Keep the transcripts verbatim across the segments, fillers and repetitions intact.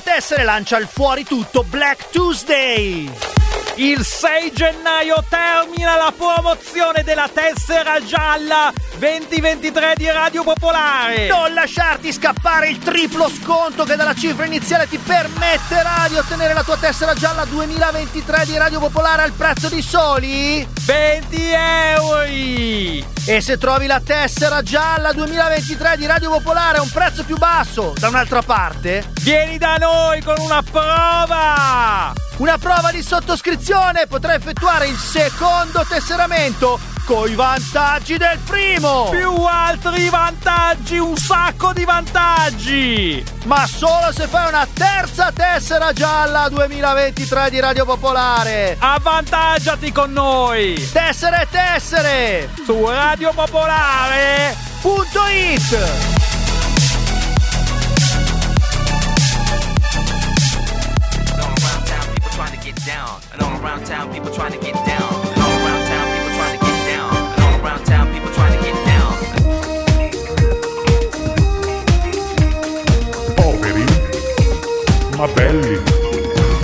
Corriere Tessere lancia il fuori tutto Black Tuesday. Il sei gennaio termina la promozione della tessera gialla venti ventitré di Radio Popolare. Non lasciarti scappare il triplo sconto che dalla cifra iniziale ti permetterà di ottenere la tua tessera gialla duemilaventitré di Radio Popolare al prezzo di soli venti euro. E se trovi la tessera gialla duemilaventitré di Radio Popolare a un prezzo più basso da un'altra parte, vieni da noi con una prova. Una prova di sottoscrizione, potrai effettuare il secondo tesseramento coi vantaggi del primo. Più altri vantaggi, un sacco di vantaggi. Ma solo se fai una terza tessera gialla duemilaventitré di Radio Popolare. Avvantaggiati con noi. Tessere e tessere su radio popolare punto it. Around town, people trying to get down. All around town, people trying to get down. All around town, people trying to get down. Poveri, ma belli.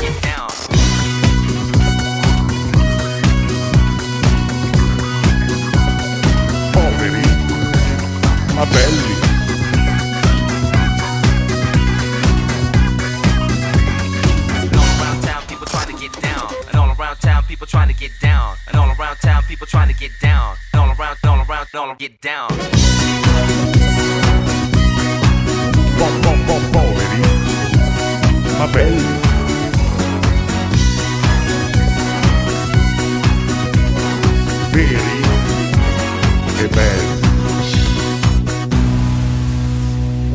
Get down. Poveri, ma belli. People trying to get down, and all around town people trying to get down, and all around, all around, all get down. Bom, bom, bom, poveri, ma belli. Veri e belli.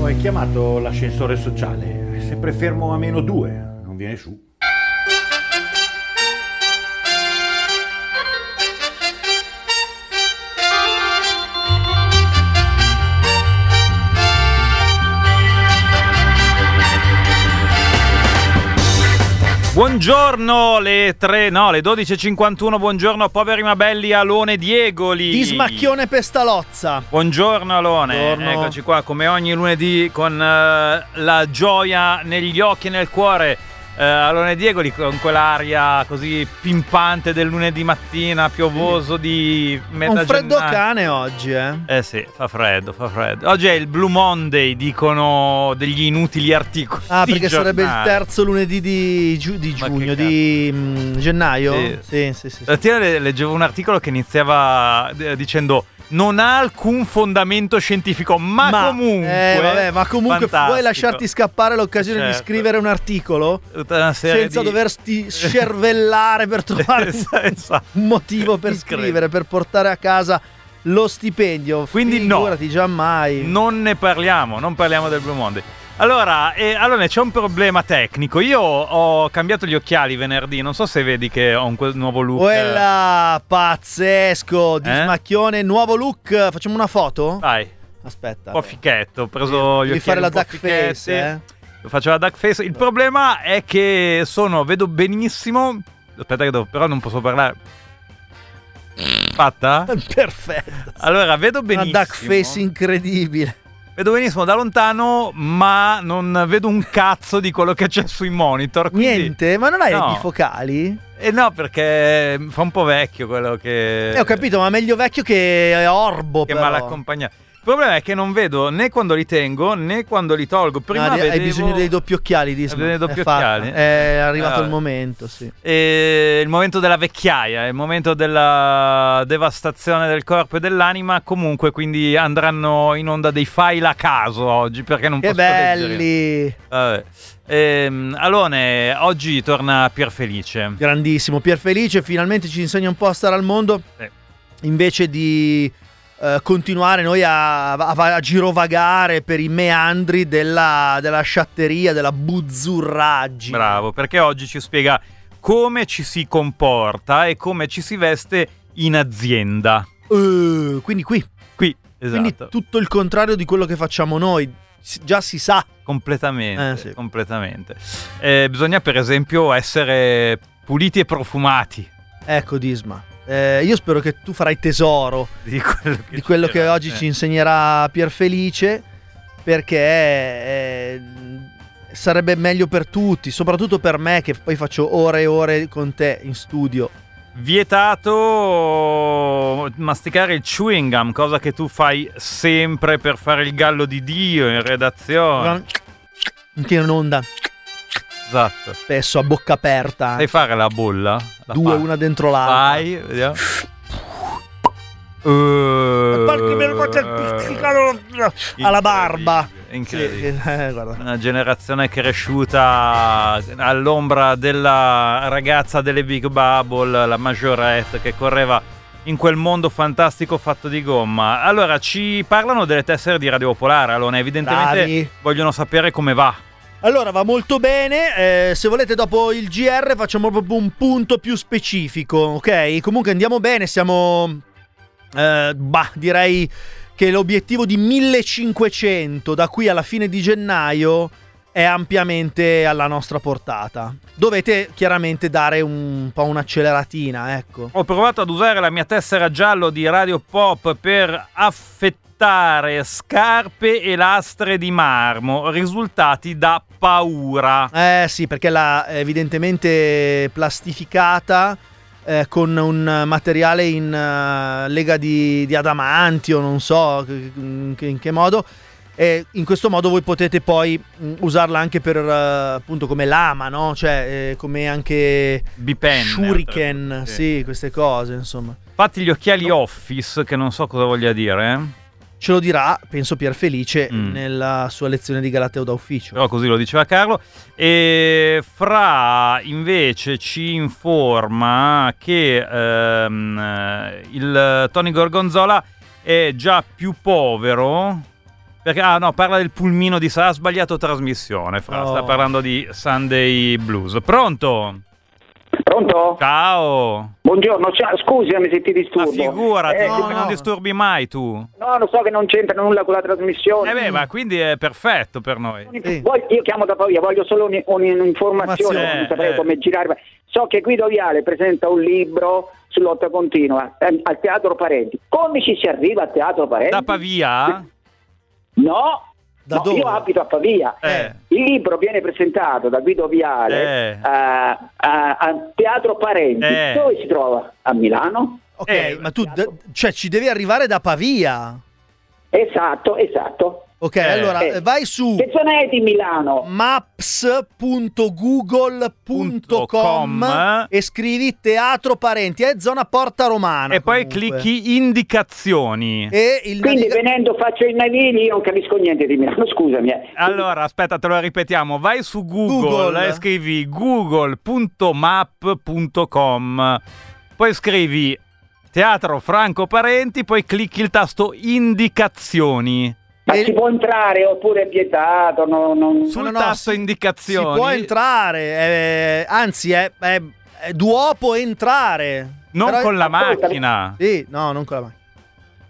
Ho chiamato l'ascensore sociale, è sempre fermo a meno due, non viene su. Buongiorno, le tre, no, le dodici e cinquantuno, buongiorno poveri ma belli, Alone Diegoli. Di Smacchione Pestalozza. Buongiorno Alone, buongiorno. Eccoci qua come ogni lunedì con uh, la gioia negli occhi e nel cuore. Uh, Alone Diegoli con quell'aria così pimpante del lunedì mattina, piovoso di metà un freddo gennaio. Cane oggi, eh? Eh sì, fa freddo, fa freddo. Oggi è il Blue Monday, dicono degli inutili articoli. Ah, perché giornali. Sarebbe il terzo lunedì di, giu- di giugno, di mh, gennaio? Sì, sì, sì. sì, sì. L'altro giorno leggevo un articolo che iniziava dicendo... Non ha alcun fondamento scientifico, ma, ma comunque. Eh, vabbè, ma comunque fantastico. Puoi lasciarti scappare l'occasione, certo, di scrivere un articolo senza di... doverti scervellare per trovare esatto. un motivo per scrivere, per portare a casa lo stipendio. Quindi figurati, no, giammai. Non ne parliamo, non parliamo del Blue Monday. Allora, eh, allora c'è un problema tecnico. Io ho cambiato gli occhiali venerdì. Non so se vedi che ho un nuovo look. Quella, pazzesco, di eh? Smacchione, nuovo look. Facciamo una foto? Vai. Aspetta. Un po' fichetto, ho preso eh, gli occhiali. Devi fare la duck face, eh? Faccio la duck face. Il problema è che sono, vedo benissimo. Aspetta che devo, però non posso parlare. Fatta? Perfetto. Allora, vedo benissimo. Una duck face incredibile. Vedo benissimo da lontano, ma non vedo un cazzo di quello che c'è sui monitor. Quindi... Niente? Ma non hai no. bifocali? Eh no, perché fa un po' vecchio quello che... Eh, ho capito, ma meglio vecchio che orbo, che però. Che malaccompagnato. Il problema è che non vedo né quando li tengo, né quando li tolgo. Prima no, vedevo... Hai bisogno dei doppi occhiali, dismi. Hai bisogno dei doppi occhiali. È arrivato allora. Il momento, sì. E il momento della vecchiaia, il momento della devastazione del corpo e dell'anima. Comunque, quindi andranno in onda dei file a caso oggi, perché non che posso leggere. Che belli! Vabbè. Ehm, Alone, oggi torna Pierfelice. Grandissimo, Pierfelice finalmente ci insegna un po' a stare al mondo. Eh. Invece di... Uh, continuare noi a, a, a girovagare per i meandri della, della sciatteria, della buzzurraggine. Bravo, perché oggi ci spiega come ci si comporta e come ci si veste in azienda. Uh, quindi qui. Qui, esatto. Quindi tutto il contrario di quello che facciamo noi. Già si sa. Completamente, eh, sì. completamente. Eh, bisogna per esempio essere puliti e profumati. Ecco Disma. Eh, io spero che tu farai tesoro di quello che, di quello che oggi eh. ci insegnerà Pierfelice, perché è, è, sarebbe meglio per tutti, soprattutto per me che poi faccio ore e ore con te in studio. Vietato masticare il chewing gum, cosa che tu fai sempre per fare il gallo di Dio in redazione. Non tiro in onda. Esatto. Spesso a bocca aperta. Sai fare la bolla? La Due, fai. Una dentro l'altra. Vai, vediamo. Uh, alla barba. Incredibile. Sì, eh, una generazione cresciuta all'ombra della ragazza delle Big Bubble, la Majorette, che correva in quel mondo fantastico fatto di gomma. Allora, ci parlano delle tessere di Radio Popolare. Allora, evidentemente Bravi. vogliono sapere come va. Allora, va molto bene, eh, se volete dopo il G R facciamo proprio un punto più specifico, ok? Comunque andiamo bene, siamo... Eh, bah, direi che l'obiettivo di millecinquecento da qui alla fine di gennaio è ampiamente alla nostra portata. Dovete chiaramente dare un po' un'acceleratina, ecco. Ho provato ad usare la mia tessera giallo di Radio Pop per affettare scarpe e lastre di marmo, risultati da paura. Eh sì, perché l'ha evidentemente plastificata Eh, con un materiale in uh, lega di, di adamantio, non so in che, in che modo, e in questo modo voi potete poi usarla anche per uh, appunto come lama, no? Cioè eh, come anche Bipenne, shuriken, sì, queste cose, insomma. Fatti gli occhiali no. Office, che non so cosa voglia dire, eh? Ce lo dirà, penso, Pierfelice mm. nella sua lezione di Galateo da Ufficio. Però così lo diceva Carlo. E Fra invece ci informa che ehm, il Tony Gorgonzola è già più povero perché ah no, parla del pulmino di Sara, ha sbagliato trasmissione, Fra, oh. sta parlando di Sunday Blues. Pronto? Pronto? Ciao. Buongiorno, ciao, scusami se ti disturbo. Ma figurati, eh, no, no. non disturbi mai tu. No, lo so che non c'entra nulla con la trasmissione. Eh beh, ma quindi è perfetto per noi. Eh. Voglio, io chiamo da Pavia, voglio solo un'informazione, un, un eh, non saprei eh. come girarmi. So che Guido Viale presenta un libro su Lotta Continua eh, al Teatro Parenti. Come ci si arriva al Teatro Parenti? Da Pavia? No. Da no, io abito a Pavia. Eh. Il libro viene presentato da Guido Viale eh. a, a, a Teatro Parenti. Eh. Dove si trova? A Milano. Ok, eh, ma tu d- cioè ci devi arrivare da Pavia. Esatto, esatto. Ok, eh. allora eh. vai su che zona è di Milano? maps punto google punto com e scrivi Teatro Parenti, è zona Porta Romana. E comunque. Poi clicchi indicazioni. E il Quindi naviga- venendo faccio i navigli, io non capisco niente di Milano, scusami. Eh. Allora, aspetta, te lo ripetiamo. Vai su Google, Google. e scrivi google punto map punto com. Poi scrivi Teatro Franco Parenti, poi clicchi il tasto indicazioni. Ma e... si può entrare oppure è vietato? No, no, Sul no, no, tasto si, indicazioni. Si può entrare, eh, anzi è, è, è duopo entrare. Non Però con è... la macchina. Sì, no, non con la macchina.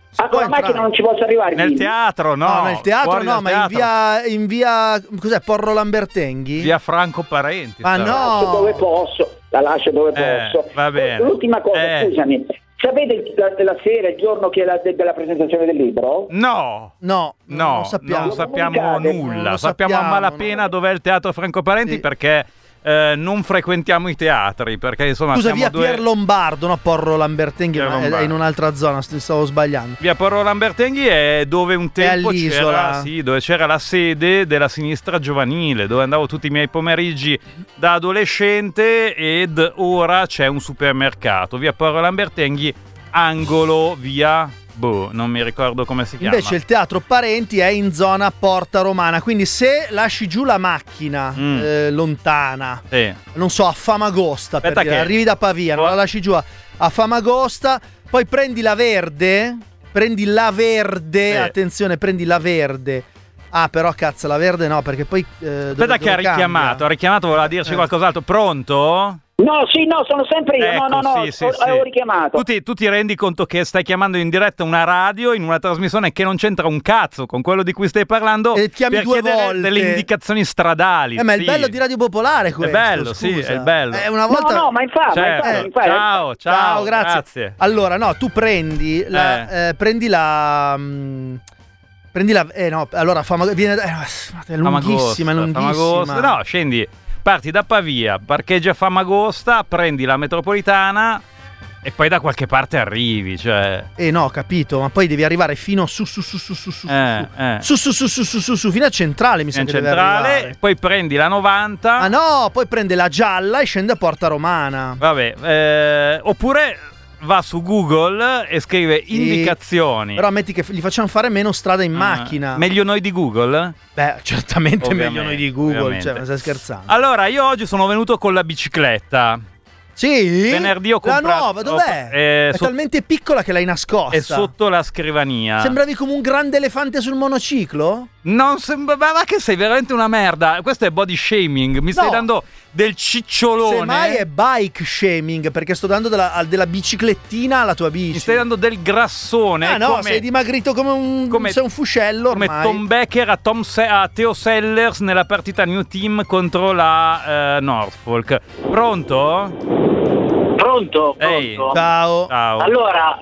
Si ah, con la entrare. macchina non ci posso arrivare. Nel quindi. teatro no. No, nel teatro Fuori no, ma teatro. in via, in via, cos'è, Porro Lambertenghi? Via Franco Parenti. Ma no. La lascio dove posso, la lascio dove eh, posso. Va bene. L'ultima cosa, eh. scusami. Sapete la, la sera, il giorno che la, de, della presentazione del libro? No, no, no, non sappiamo, non sappiamo nulla. Non sappiamo a malapena no. dov'è il Teatro Franco Parenti sì. perché eh, non frequentiamo i teatri. Perché insomma. Scusa, via due... Pier Lombardo, no? Porro Lambertenghi è in un'altra zona, stavo sbagliando. Via Porro Lambertenghi è dove un tempo c'era, sì, dove c'era la sede della sinistra giovanile, dove andavo tutti i miei pomeriggi da adolescente, ed ora c'è un supermercato. Via Porro Lambertenghi, angolo via. Boh, non mi ricordo come si chiama. Invece il Teatro Parenti è in zona Porta Romana, quindi se lasci giù la macchina mm. eh, lontana, sì. non so, a Famagosta, per dire, che... arrivi da Pavia, oh. non la lasci giù a, a Famagosta, poi prendi la verde, prendi la verde, sì. attenzione, prendi la verde. Ah, però cazzo, la verde no, perché poi... Eh, Aspetta dove, che dove ha richiamato, cambia? ha richiamato, voleva dirci eh. qualcos'altro. Pronto? No, sì, no, sono sempre io, ecco, no, no, no, sì, sì, ho, sì. ho richiamato. Tu ti, tu ti rendi conto che stai chiamando in diretta una radio, in una trasmissione che non c'entra un cazzo con quello di cui stai parlando, e chiami per due chiedere volte. delle indicazioni stradali. Eh, ma è il sì. bello di Radio Popolare questo, È bello, scusa. sì, è il bello. Eh, una volta... No, no, ma infatti, certo. ma infatti, infatti. Ciao, ciao, ciao grazie. grazie. Allora, no, tu prendi la... Eh. Eh, prendi la... Mh, Prendi la... Eh no, allora Famagosta... Viene... Eh, è lunghissima, è lunghissima. Famagosta. No, scendi, parti da Pavia, parcheggia a Famagosta, prendi la metropolitana... E poi da qualche parte arrivi, cioè... Eh no, capito, ma poi devi arrivare fino su, su, su, su, su, su, eh, su, eh. su, su, su, su, su, su, su, fino a Centrale, mi sa che deve arrivare. Poi prendi la novanta... Ah no, poi prende la gialla e scende a Porta Romana. Vabbè, eh, oppure va su Google e scrive e... indicazioni. Però ammetti che gli facciamo fare meno strada in mm. macchina. Meglio noi di Google? Beh, certamente ovviamente, meglio noi di Google, ovviamente. Cioè, ma stai scherzando. Allora, io oggi sono venuto con la bicicletta. Sì, venerdì ho comprato la nuova, dov'è? Ho, eh, è so- talmente piccola che l'hai nascosta. È sotto la scrivania. Sembravi come un grande elefante sul monociclo? Non sembrava, che sei veramente una merda. Questo è body shaming, mi no. stai dando del cicciolone. Semmai è bike shaming, perché sto dando della, della biciclettina alla tua bici. Mi stai dando del grassone. Ah no, come, sei dimagrito come un, come, sei un fuscello ormai. Come Tom Becker a, Tom Se- a Theo Sellers nella partita New Team contro la eh, Norfolk. Pronto? Pronto, pronto. Ehi, ciao. ciao. Allora,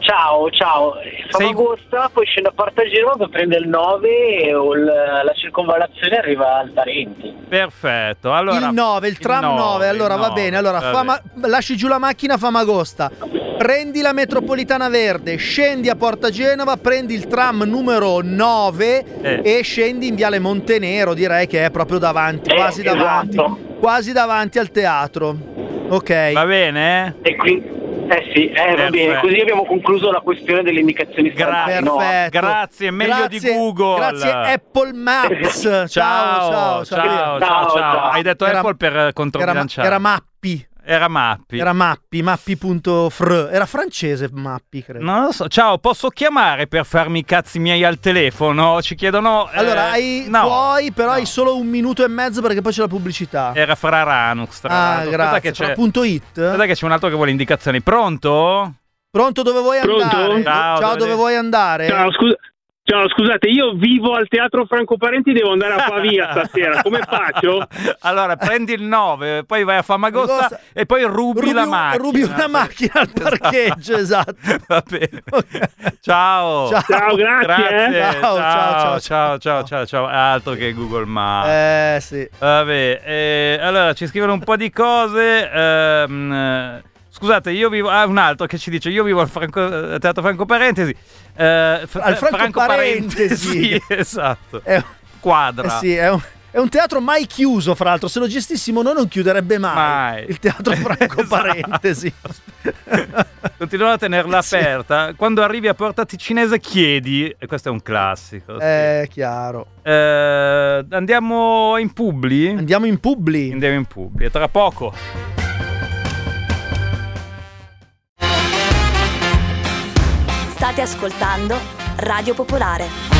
ciao, ciao. Famagosta, poi scendo a Porta Genova per prendere il nove e la circonvallazione arriva al Parenti. Perfetto. Allora, il nove, il tram nove, allora va bene. Allora, va fama- bene. Lasci giù la macchina a Famagosta. Prendi la metropolitana verde, scendi a Porta Genova, prendi il tram numero nove eh. e scendi in Viale Montenero, direi che è proprio davanti, eh, quasi esatto. davanti. Quasi davanti al teatro. Ok. Va bene? E qui eh sì, eh, va bene, così abbiamo concluso la questione delle indicazioni Gra- no. Grazie, meglio grazie, di Google. Grazie Apple Maps. Ciao, ciao, ciao, ciao, ciao, ciao, ciao. Hai detto era, Apple per controbilanciare. Era, era Mappi. Era Mappi. Era Mappi, Mappi.fr. Era francese Mappi, credo. Non lo so. Ciao, posso chiamare per farmi i cazzi miei al telefono? Ci chiedono... Allora, eh, hai, no, puoi, però no. hai solo un minuto e mezzo perché poi c'è la pubblicità. Era fra Ranux. Tra ah, l'altro. Grazie. Che c'è, punto it. Guarda che c'è un altro che vuole indicazioni. Pronto? Pronto, dove vuoi Pronto? andare? Ciao, Ciao dove, dove vuoi andare? Ciao, scusa. Ciao, scusate, io vivo al Teatro Franco Parenti, devo andare a Pavia stasera, come faccio? Allora, prendi il nove, poi vai a Famagosta Cosa? e poi rubi, rubi la un, macchina. Rubi una macchina al parcheggio, esatto. Va bene. Okay. Ciao. Ciao. Ciao, grazie. grazie. Eh. Ciao, ciao, ciao, ciao, ciao, ciao, ciao. Altro che Google Maps. Eh, sì. Vabbè, eh, allora, ci scrivono un po' di cose. Ehm... Scusate, io vivo... Ah, un altro che ci dice, io vivo al Franco, Teatro Franco Parentesi. Eh, al Franco, Franco Parentesi. Parentesi. Sì, esatto. È un, Quadra. Eh sì, è un, è un teatro mai chiuso, fra l'altro. Se lo gestissimo noi non chiuderebbe mai. mai. Il Teatro Franco esatto. Parentesi. Continuano a tenerla aperta. Sì. Quando arrivi a Porta Ticinese chiedi... E questo è un classico. È sì. chiaro. Eh, andiamo in Publi? Andiamo in Publi. Andiamo in Publi. E tra poco... State ascoltando Radio Popolare.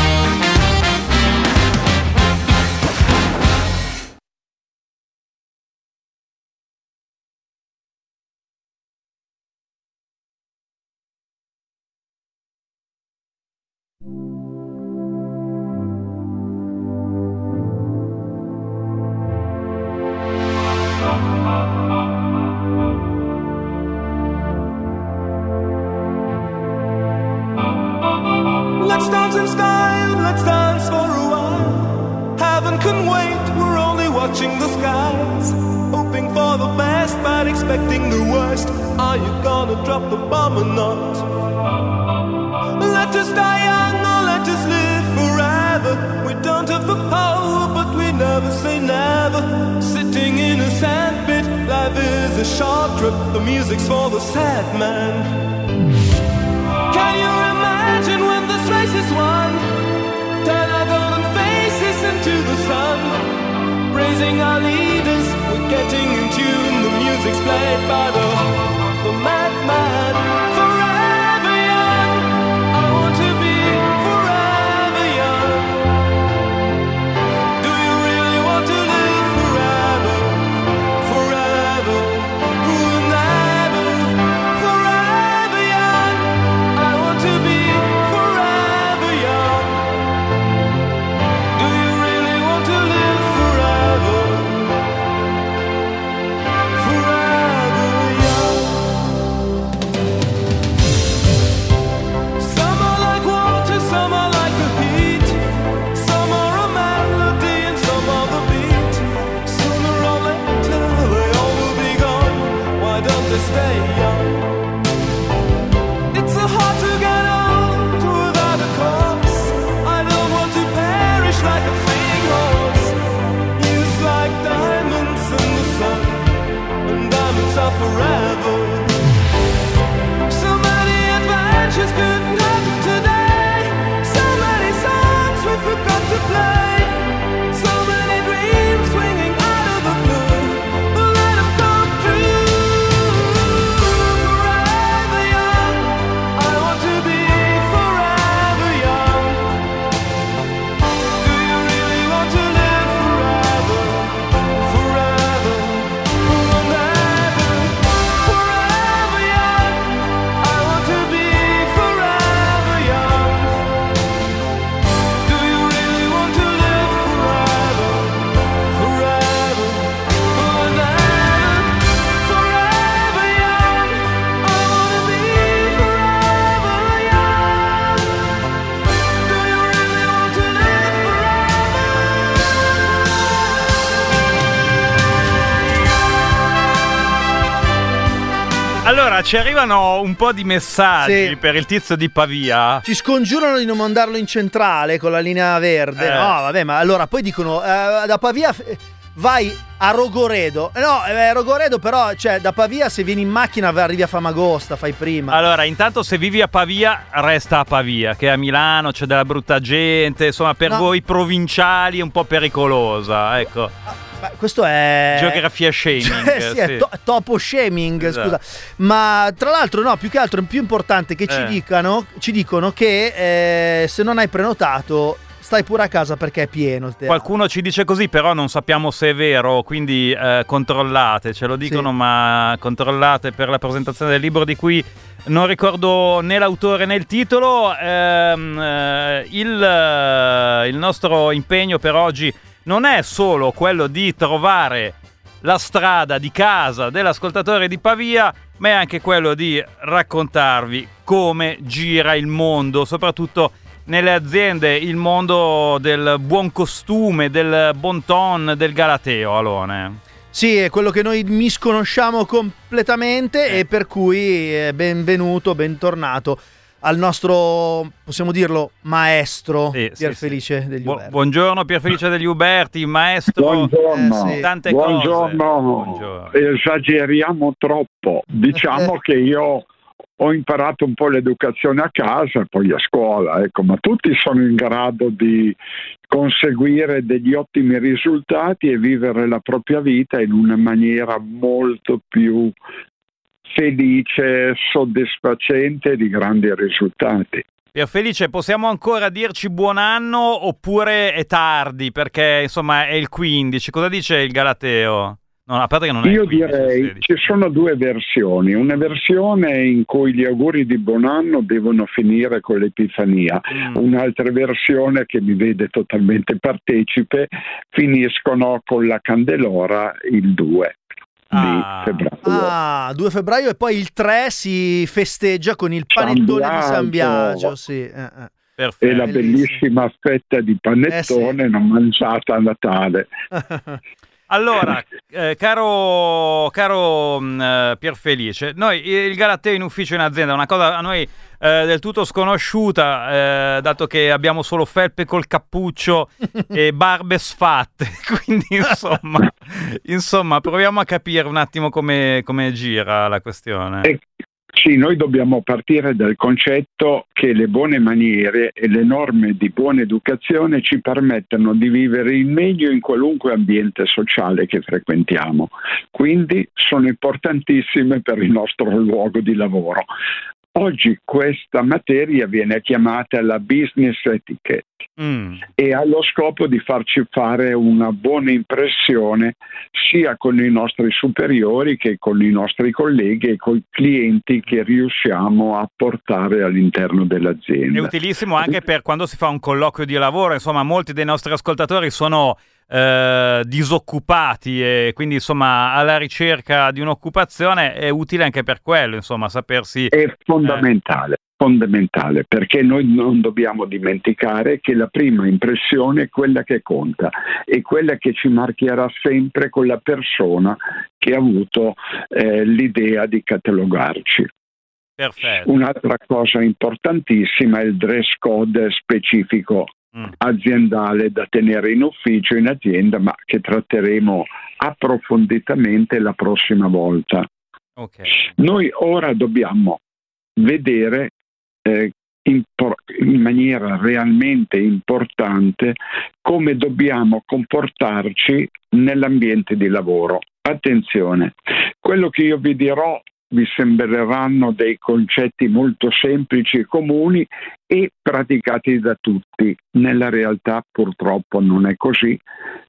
Allora ci arrivano un po' di messaggi, sì, per il tizio di Pavia. Ci scongiurano di non mandarlo in centrale con la linea verde, eh. No vabbè, ma allora poi dicono eh, da Pavia f- vai a Rogoredo. No, eh, Rogoredo però, cioè da Pavia se vieni in macchina arrivi a Famagosta, fai prima. Allora intanto se vivi a Pavia resta a Pavia, che a Milano c'è della brutta gente, insomma per no. voi provinciali è un po' pericolosa, ecco. Ah. Questo è geografia shaming, cioè, sì, sì. È to- topo shaming, esatto. Scusa. Ma tra l'altro no, più che altro è più importante che eh. ci dicano, ci dicono che eh, se non hai prenotato stai pure a casa perché è pieno il teatro. Qualcuno ci dice così, però non sappiamo se è vero, quindi eh, controllate, ce lo dicono, sì. Ma controllate per la presentazione del libro di cui non ricordo né l'autore né il titolo. ehm, eh, il, eh, il nostro impegno per oggi non è solo quello di trovare la strada di casa dell'ascoltatore di Pavia, ma è anche quello di raccontarvi come gira il mondo, soprattutto nelle aziende, il mondo del buon costume, del bon ton, del galateo, Alone. Sì, è quello che noi misconosciamo completamente, eh. e per cui benvenuto, bentornato al nostro, possiamo dirlo, maestro, sì, Pierfelice, sì, sì, degli Bu- Uberti. Buongiorno Pierfelice degli Uberti, maestro. Buongiorno, eh, sì. Tante buongiorno. Cose. Buongiorno. Esageriamo troppo. Diciamo eh. che io ho imparato un po' l'educazione a casa e poi a scuola, ecco, ma tutti sono in grado di conseguire degli ottimi risultati e vivere la propria vita in una maniera molto più felice, soddisfacente, di grandi risultati. Felice, possiamo ancora dirci buon anno oppure è tardi? Perché insomma è il quindici. Cosa dice il Galateo? No, a parte che non è Io quindici, direi ci sono due versioni. Una versione in cui gli auguri di buon anno devono finire con l'Epifania, mm. un'altra versione che mi vede totalmente partecipe, finiscono con la Candelora il due. Ah. Di febbraio. Ah, due febbraio, e poi il tre si festeggia con il panettone San di San Biagio, sì. eh, eh. Perfetto. E la bellissima fetta di panettone eh, sì. non mangiata a Natale. Allora, eh, caro, caro eh, Pierfelice, noi il galateo in ufficio in azienda è una cosa a noi eh, del tutto sconosciuta, eh, dato che abbiamo solo felpe col cappuccio e barbe sfatte, quindi insomma, insomma proviamo a capire un attimo come, come gira la questione. E, sì, noi dobbiamo partire dal concetto che le buone maniere e le norme di buona educazione ci permettano di vivere il meglio in qualunque ambiente sociale che frequentiamo, quindi sono importantissime per il nostro luogo di lavoro. Oggi questa materia viene chiamata la business etiquette mm. e ha lo scopo di farci fare una buona impressione sia con i nostri superiori che con i nostri colleghi e con i clienti che riusciamo a portare all'interno dell'azienda. È utilissimo anche per quando si fa un colloquio di lavoro, insomma molti dei nostri ascoltatori sono eh, disoccupati e quindi insomma alla ricerca di un'occupazione, è utile anche per quello, insomma sapersi... È fondamentale. Eh. fondamentale, perché noi non dobbiamo dimenticare che la prima impressione è quella che conta, è quella che ci marchierà sempre con la persona che ha avuto eh, l'idea di catalogarci. Perfetto. Un'altra cosa importantissima è il dress code specifico mm. aziendale da tenere in ufficio, in azienda, ma che tratteremo approfonditamente la prossima volta. Okay. Noi ora dobbiamo vedere Eh, in, por- in maniera realmente importante come dobbiamo comportarci nell'ambiente di lavoro. Attenzione, quello che io vi dirò vi sembreranno dei concetti molto semplici e comuni e praticati da tutti. Nella realtà purtroppo non è così,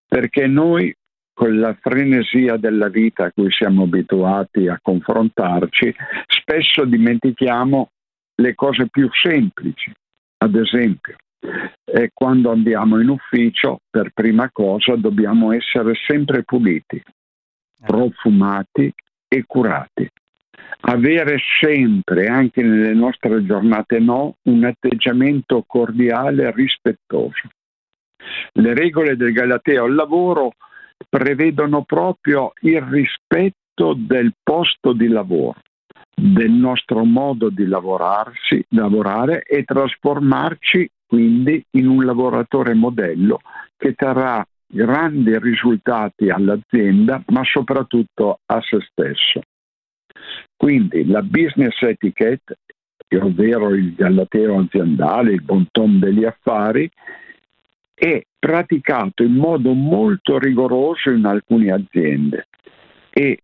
perché noi con la frenesia della vita a cui siamo abituati a confrontarci spesso dimentichiamo le cose più semplici. Ad esempio, eh, quando andiamo in ufficio, per prima cosa dobbiamo essere sempre puliti, profumati e curati. Avere sempre, anche nelle nostre giornate no, un atteggiamento cordiale e rispettoso. Le regole del Galateo al lavoro prevedono proprio il rispetto del posto di lavoro, del nostro modo di lavorarsi, lavorare e trasformarci quindi in un lavoratore modello che darà grandi risultati all'azienda, ma soprattutto a se stesso. Quindi la business etiquette, ovvero il galateo aziendale, il bon ton degli affari, è praticato in modo molto rigoroso in alcune aziende e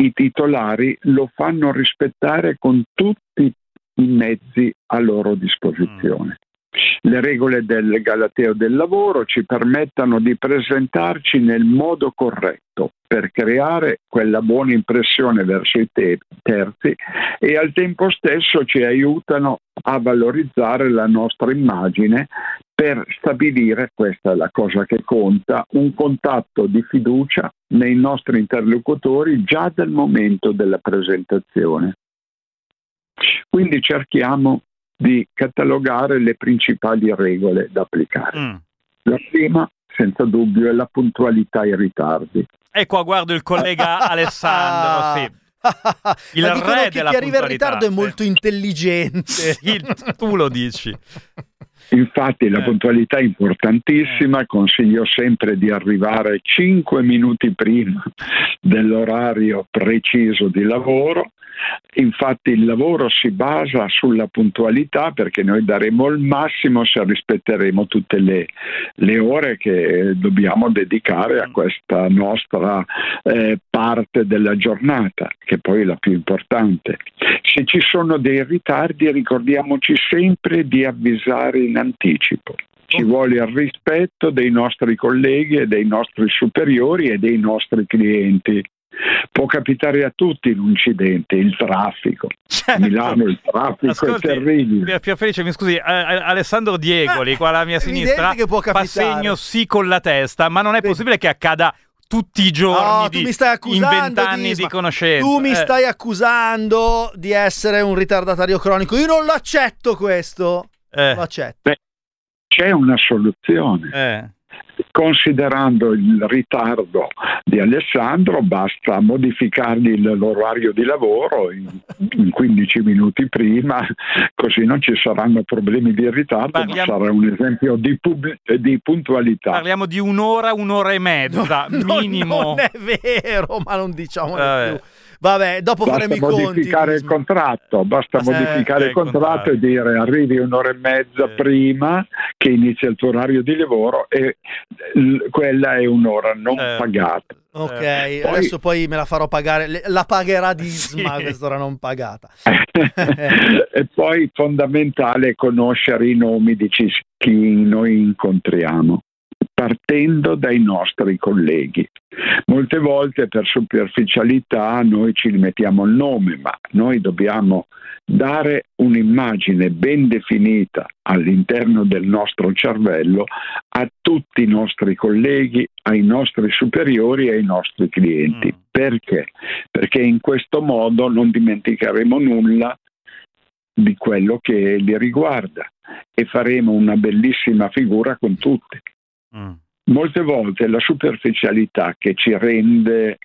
i titolari lo fanno rispettare con tutti i mezzi a loro disposizione. Le regole del galateo del lavoro ci permettano di presentarci nel modo corretto per creare quella buona impressione verso i te- terzi e al tempo stesso ci aiutano a valorizzare la nostra immagine per stabilire, questa è la cosa che conta, un contatto di fiducia nei nostri interlocutori già dal momento della presentazione. Quindi cerchiamo di catalogare le principali regole da applicare. Mm. La prima, senza dubbio, è la puntualità ai ritardi. E qua guardo il collega Alessandro, sì. Il Ma re della che puntualità. Chi arriva in ritardo è molto intelligente. Sì, tu lo dici. Infatti la puntualità è importantissima, consiglio sempre di arrivare cinque minuti prima dell'orario preciso di lavoro. Infatti il lavoro si basa sulla puntualità perché noi daremo il massimo se rispetteremo tutte le, le ore che dobbiamo dedicare a questa nostra eh, parte della giornata, che poi è la più importante. Se ci sono dei ritardi, ricordiamoci sempre di avvisare in anticipo. Ci vuole il rispetto dei nostri colleghi e dei nostri superiori e dei nostri clienti. Può capitare a tutti l'incidente, il traffico. Certo. Milano il traffico. Ascolti, è terribile. Pierfelice, mi scusi, Alessandro Diegoli, ah, qua alla mia sinistra, che può fa segno sì con la testa, ma non è possibile che accada tutti i giorni, no, di, tu mi stai accusando in vent'anni di conoscenza. Tu mi eh. stai accusando di essere un ritardatario cronico. Io non lo accetto questo. Eh. Lo accetto. Beh, c'è una soluzione. Eh. Considerando il ritardo di Alessandro, basta modificargli l'orario di lavoro in, in quindici minuti prima, così non ci saranno problemi di ritardo. Parliamo... ma sarà un esempio di, pub... di puntualità. Parliamo di un'ora, un'ora e mezza, no, minimo. Non è vero, ma non diciamo eh. più. Vabbè, dopo basta faremo i conti. Basta modificare il contratto, basta eh, modificare eh, il contratto, contratto e dire arrivi un'ora e mezza eh. prima che inizia il tuo orario di lavoro e l- quella è un'ora non eh. pagata. Ok, eh. poi, adesso poi me la farò pagare, la pagherà Disma, sì. Quest'ora non pagata. E poi fondamentale è conoscere i nomi di chi noi incontriamo, partendo dai nostri colleghi. Molte volte per superficialità noi ci mettiamo il nome, ma noi dobbiamo dare un'immagine ben definita all'interno del nostro cervello a tutti i nostri colleghi, ai nostri superiori e ai nostri clienti. Mm. Perché? Perché in questo modo non dimenticheremo nulla di quello che li riguarda e faremo una bellissima figura con tutti. Mm. Molte volte la superficialità che ci rende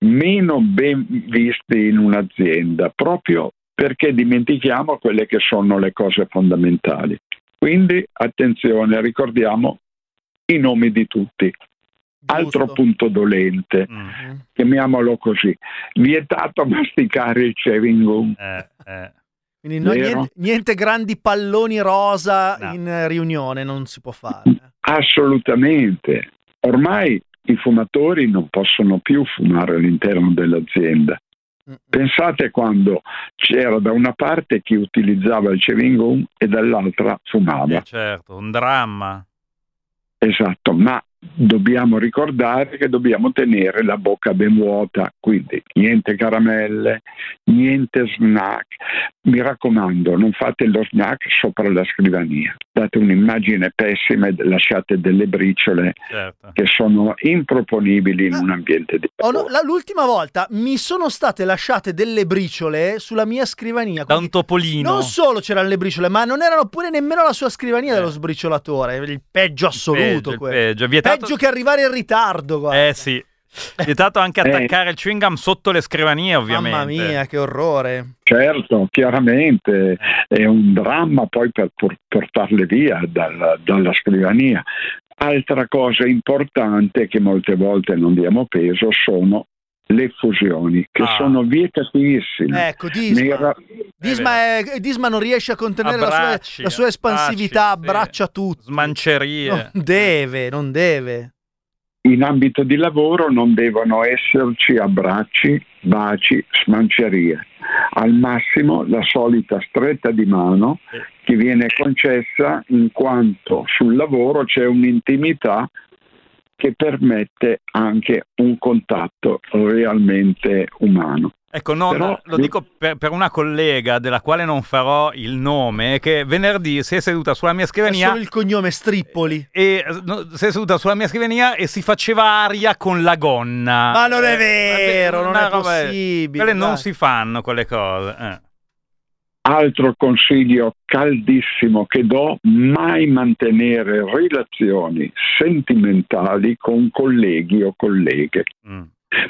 meno ben visti in un'azienda, proprio perché dimentichiamo quelle che sono le cose fondamentali. Quindi attenzione, ricordiamo i nomi di tutti. Altro Giusto. punto dolente, mm-hmm. chiamiamolo così, vietato masticare il chewing gum. Eh, eh. Quindi no, niente, niente grandi palloni rosa no. in riunione, non si può fare. Assolutamente. Ormai i fumatori non possono più fumare all'interno dell'azienda. Pensate quando c'era da una parte chi utilizzava il chewing gum e dall'altra fumava. Eh certo, un dramma. Esatto, ma dobbiamo ricordare che dobbiamo tenere la bocca ben vuota, quindi niente caramelle, niente snack. Mi raccomando, non fate lo snack sopra la scrivania, date un'immagine pessima e lasciate delle briciole certo. che sono improponibili in un ambiente di lavoro. Oh, no, l'ultima volta mi sono state lasciate delle briciole sulla mia scrivania. Da un topolino. Non solo c'erano le briciole, ma non erano pure nemmeno la sua scrivania eh. dello sbriciolatore, il peggio assoluto. Il peggio, quello. Il peggio. Vietato... peggio che arrivare in ritardo, guarda. Eh sì, Vietato anche attaccare eh. il chewing gum sotto le scrivanie, ovviamente. Mamma mia, che orrore. Certo, chiaramente è un dramma poi per portarle via dalla, dalla scrivania. Altra cosa importante che molte volte non diamo peso sono le fusioni, che ah. sono vietatissime. Ecco, Disma. Nera... Disma, è... Disma non riesce a contenere abbracci, la, sua, la sua espansività, abbracci, abbraccia sì. tutto. Smancerie. Non deve, non deve. In ambito di lavoro non devono esserci abbracci, baci, smancerie. Al massimo la solita stretta di mano che viene concessa in quanto sul lavoro c'è un'intimità che permette anche un contatto realmente umano. Ecco, no, però... lo dico per, per una collega della quale non farò il nome, che venerdì si è seduta sulla mia scrivania. È solo il cognome Strippoli. E, no, si è seduta sulla mia scrivania e si faceva aria con la gonna. Ma non è vero, eh, non è possibile. Quelle non si fanno quelle cose. Eh. Altro consiglio caldissimo che do: mai mantenere relazioni sentimentali con colleghi o colleghe, mm.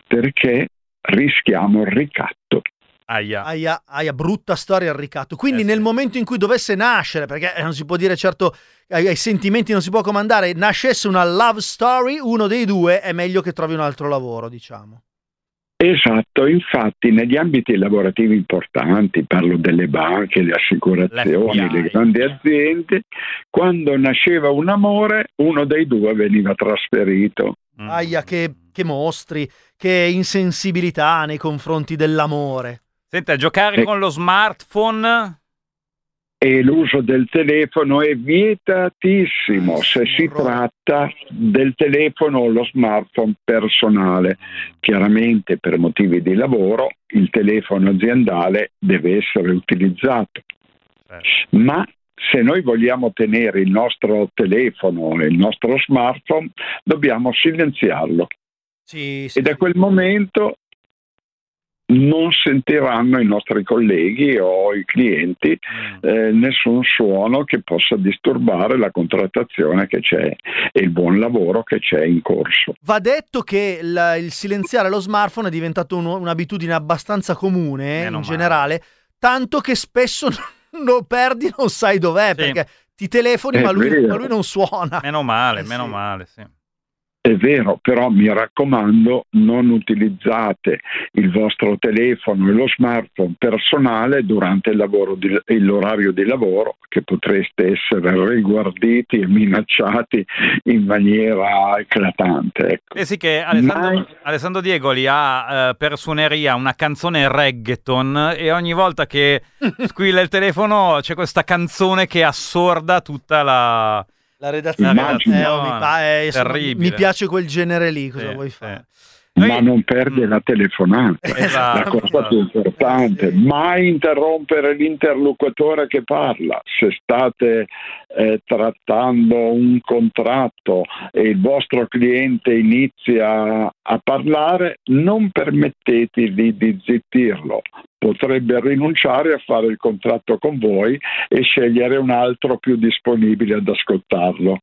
perché rischiamo il ricatto. Aia. Aia, aia, brutta storia il ricatto. Quindi eh sì. nel momento in cui dovesse nascere, perché non si può dire certo, ai sentimenti non si può comandare, nascesse una love story, uno dei due è meglio che trovi un altro lavoro, diciamo. Esatto, infatti negli ambiti lavorativi importanti, parlo delle banche, le assicurazioni, le grandi aziende, quando nasceva un amore uno dei due veniva trasferito. Mm. Aia, che, che mostri, che insensibilità nei confronti dell'amore. Senta, giocare e... con lo smartphone e l'uso del telefono è vietatissimo ah, se si tratta del telefono o lo smartphone personale. Chiaramente per motivi di lavoro il telefono aziendale deve essere utilizzato, eh. ma se noi vogliamo tenere il nostro telefono e il nostro smartphone dobbiamo silenziarlo sì, sì. e da quel momento non sentiranno i nostri colleghi o i clienti eh, nessun suono che possa disturbare la contrattazione che c'è e il buon lavoro che c'è in corso. Va detto che la, il silenziare lo smartphone è diventato un, un'abitudine abbastanza comune eh, in generale, tanto che spesso lo perdi, non sai dov'è, sì. perché ti telefoni ma lui, ma lui non suona. Meno male, eh, meno sì. male, sì. È vero, però mi raccomando, non utilizzate il vostro telefono e lo smartphone personale durante il lavoro di, l'orario di lavoro, che potreste essere riguarditi e minacciati in maniera eclatante. Ecco. Eh sì, che Alessandro, Ma... Alessandro Diegoli ha eh, per suoneria una canzone reggaeton e ogni volta che squilla il telefono c'è questa canzone che assorda tutta la... La redazione, la redazione eh, oh, mi, pa- eh, sono, mi piace quel genere lì, cosa sì, vuoi fare? Sì. Noi... Ma non perde la telefonata, esatto, la cosa esatto. più importante, eh, sì. mai interrompere l'interlocutore che parla. Se state eh, trattando un contratto e il vostro cliente inizia a parlare, non permettetevi di zittirlo. Potrebbe rinunciare a fare il contratto con voi e scegliere un altro più disponibile ad ascoltarlo.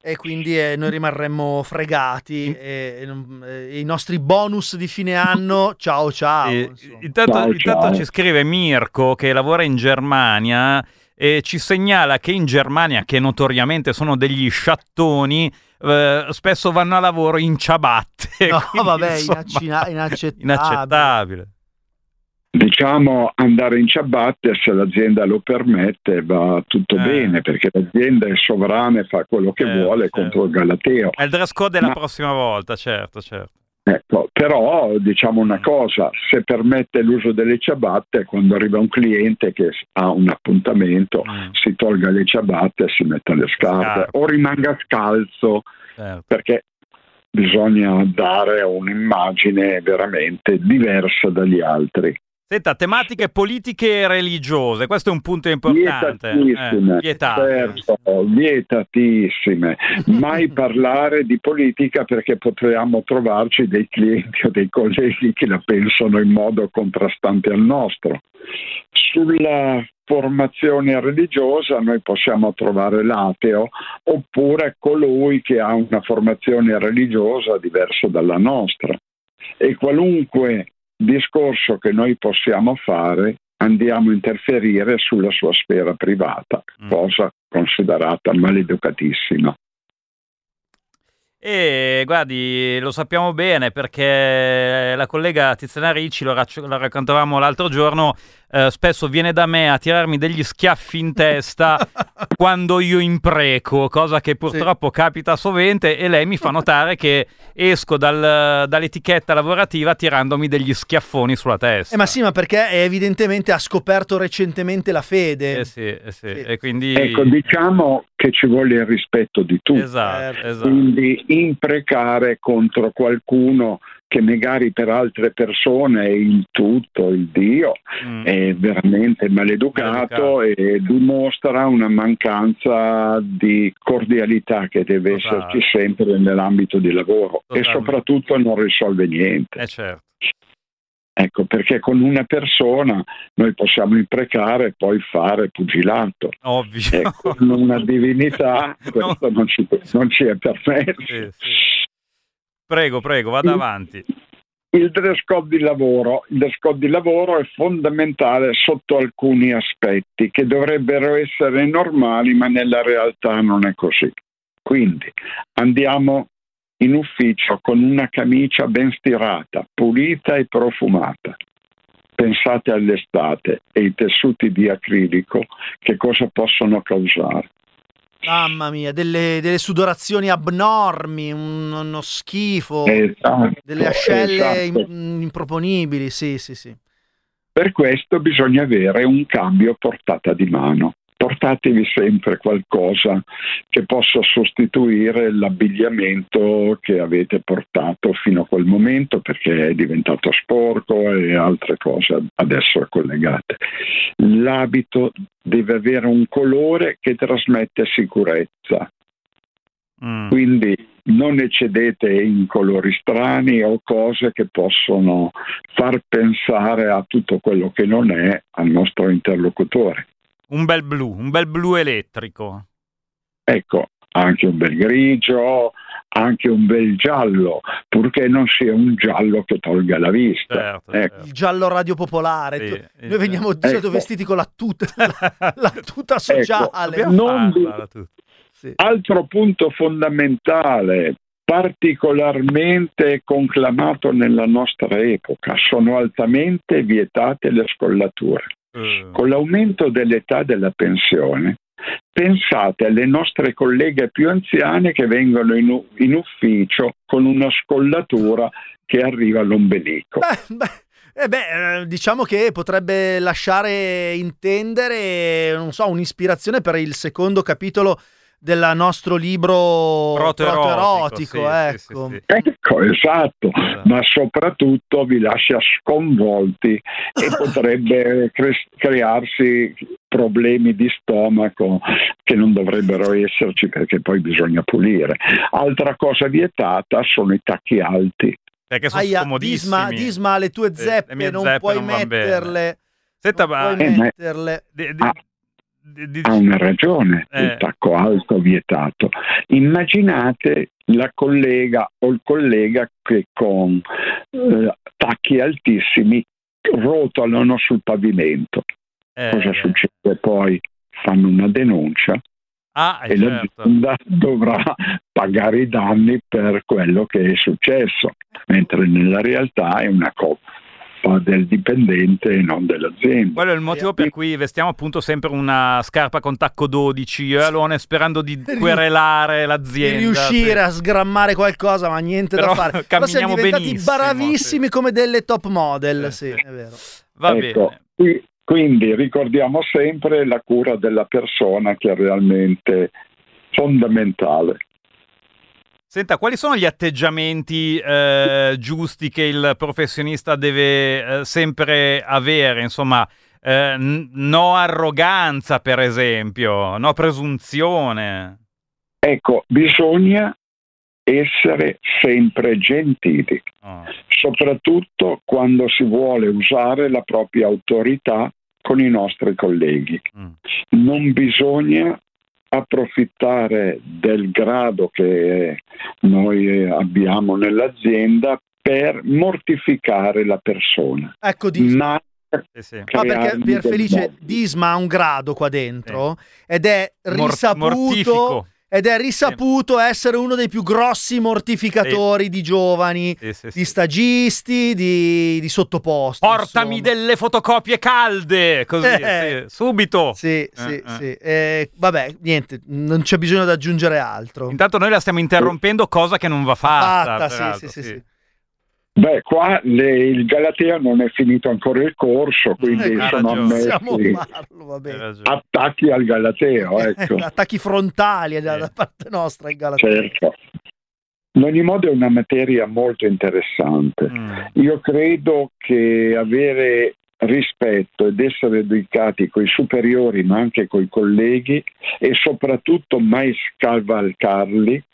E quindi eh, noi rimarremmo fregati e, e, e i nostri bonus di fine anno, ciao ciao. E, intanto ciao, intanto ciao. Ci scrive Mirko che lavora in Germania e ci segnala che in Germania, che notoriamente sono degli sciattoni, eh, spesso vanno a lavoro in ciabatte. No, quindi, vabbè, insomma, inaccina- inaccettabile. inaccettabile. Diciamo andare in ciabatte, se l'azienda lo permette, va tutto eh. bene, perché l'azienda è sovrana e fa quello che eh, vuole certo. contro il galateo. È il dress code della Ma... prossima volta, certo, certo. Ecco, però diciamo una cosa, se permette l'uso delle ciabatte, quando arriva un cliente che ha un appuntamento, mm. si tolga le ciabatte e si metta le scarpe, Scarpe. O rimanga scalzo, certo. perché... bisogna dare un'immagine veramente diversa dagli altri. Senta, tematiche politiche e religiose, questo è un punto importante. Vietatissime, eh, vietate. Certo, vietatissime. Mai parlare di politica, perché potremmo trovarci dei clienti o dei colleghi che la pensano in modo contrastante al nostro. Sulla formazione religiosa noi possiamo trovare l'ateo, oppure colui che ha una formazione religiosa diversa dalla nostra. E qualunque discorso che noi possiamo fare andiamo a interferire sulla sua sfera privata, mm. cosa considerata maleducatissima. E guardi, lo sappiamo bene perché la collega Tiziana Ricci, lo, rac- lo raccontavamo l'altro giorno, eh, spesso viene da me a tirarmi degli schiaffi in testa quando io impreco, cosa che purtroppo sì. capita sovente, e lei mi fa notare che esco dal, dall'etichetta lavorativa tirandomi degli schiaffoni sulla testa. Eh, ma sì, ma perché evidentemente ha scoperto recentemente la fede. Eh sì, eh sì. Sì. E quindi... Ecco, diciamo che ci vuole il rispetto di tutti. Esatto, esatto. Quindi imprecare contro qualcuno che magari per altre persone è il tutto, il Dio, mm. è veramente maleducato, maleducato e dimostra una mancanza di cordialità che deve Totale. esserci sempre nell'ambito di lavoro. Totalmente. E soprattutto non risolve niente. Eh certo. Ecco, perché con una persona noi possiamo imprecare e poi fare pugilato. Ovvio. E con una divinità questo no. non, ci, non ci è permesso. Sì, sì. Prego, prego, vada il, avanti. Il dress code di lavoro. Il dress code di lavoro è fondamentale sotto alcuni aspetti che dovrebbero essere normali, ma nella realtà non è così. Quindi andiamo in ufficio con una camicia ben stirata, pulita e profumata. Pensate all'estate e i tessuti di acrilico che cosa possono causare. Mamma mia, delle, delle sudorazioni abnormi, un, uno schifo, esatto, delle ascelle esatto. in, improponibili, sì, sì, sì. Per questo bisogna avere un cambio portata di mano. Portatevi sempre qualcosa che possa sostituire l'abbigliamento che avete portato fino a quel momento, perché è diventato sporco e altre cose ad essere collegate. L'abito deve avere un colore che trasmette sicurezza, mm. quindi non eccedete in colori strani o cose che possono far pensare a tutto quello che non è al nostro interlocutore. Un bel blu, un bel blu elettrico. Ecco, anche un bel grigio, anche un bel giallo, purché non sia un giallo che tolga la vista. Certo, ecco. Certo. Il giallo Radio Popolare. Sì, Noi certo. veniamo di solito ecco. vestiti con la tuta, la, la tuta sociale. Ecco, non farla, la tuta. Sì. Altro punto fondamentale, particolarmente conclamato nella nostra epoca, sono altamente vietate le scollature. Con l'aumento dell'età della pensione, pensate alle nostre colleghe più anziane che vengono in, u- in ufficio con una scollatura che arriva all'ombelico. Beh, beh, eh beh, diciamo che potrebbe lasciare intendere, non so, un'ispirazione per il secondo capitolo del nostro libro protoerotico, protoerotico sì, ecco. Sì, sì, sì. ecco esatto, esatto, ma soprattutto vi lascia sconvolti e potrebbe cre- crearsi problemi di stomaco che non dovrebbero esserci, perché poi bisogna pulire. Altra cosa vietata sono i tacchi alti, perché sono Aia, scomodissimi. Disma, disma, le tue zeppe, eh, le non zeppe puoi non metterle. Senta, non puoi eh, metterle. Di, di... Ah. Ha una ragione eh. il tacco alto vietato. Immaginate la collega o il collega che con eh, tacchi altissimi rotolano sul pavimento. Eh. Cosa succede poi? Fanno una denuncia ah, e certo. l'azienda dovrà pagare i danni per quello che è successo, mentre nella realtà è una coppa del dipendente e non dell'azienda. Quello è il motivo per cui vestiamo appunto sempre una scarpa con tacco dodici e alone, sperando di querelare l'azienda, di riuscire sì. a sgrammare qualcosa, ma niente Però da fare. Però siamo diventati bravissimi sì. come delle top model. Sì, sì, è vero. Va ecco, bene. Quindi ricordiamo sempre la cura della persona, che è realmente fondamentale. Senta, quali sono gli atteggiamenti eh, giusti che il professionista deve eh, sempre avere? Insomma, eh, n- no arroganza, per esempio, no presunzione. Ecco, bisogna essere sempre gentili, oh. soprattutto quando si vuole usare la propria autorità con i nostri colleghi. Mm. Non bisogna approfittare del grado che noi abbiamo nell'azienda per mortificare la persona. Ecco, di... Ma... Eh sì. Ma perché Pierfelice disma ha un grado qua dentro eh. ed è risaputo... Mort- mortifico. Ed è risaputo essere uno dei più grossi mortificatori sì. di giovani, sì, sì, sì. di stagisti, di, di sottoposti. Portami insomma. delle fotocopie calde, così, eh. sì, subito. Sì, eh, sì, eh. sì. Eh, vabbè, niente, non c'è bisogno di aggiungere altro. Intanto noi la stiamo interrompendo, cosa che non va fatta. fatta sì, sì, sì, sì. sì. Beh, qua le, il Galatea non è finito ancora il corso, quindi eh, sono ammessi farlo, va bene. attacchi al Galateo, ecco. attacchi frontali eh. da parte nostra il Galateo. Certo. In ogni modo è una materia molto interessante. Mm. Io credo che avere rispetto ed essere educati coi superiori, ma anche coi colleghi, e soprattutto mai scavalcarli,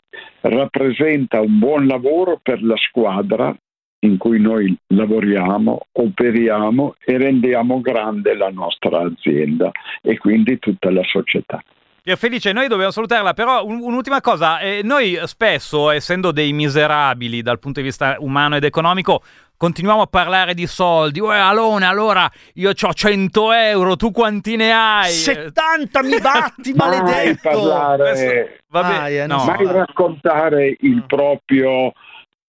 rappresenta un buon lavoro per la squadra in cui noi lavoriamo, operiamo e rendiamo grande la nostra azienda e quindi tutta la società. Pierfelice, noi dobbiamo salutarla, però un, un'ultima cosa, eh, noi spesso, essendo dei miserabili dal punto di vista umano ed economico, continuiamo a parlare di soldi. Uè, Alone, allora io c'ho cento euro, tu quanti ne hai? settanta mi batti, maledetto! Parlare, Questo, vabbè, ah, yeah, no. Mai raccontare il proprio...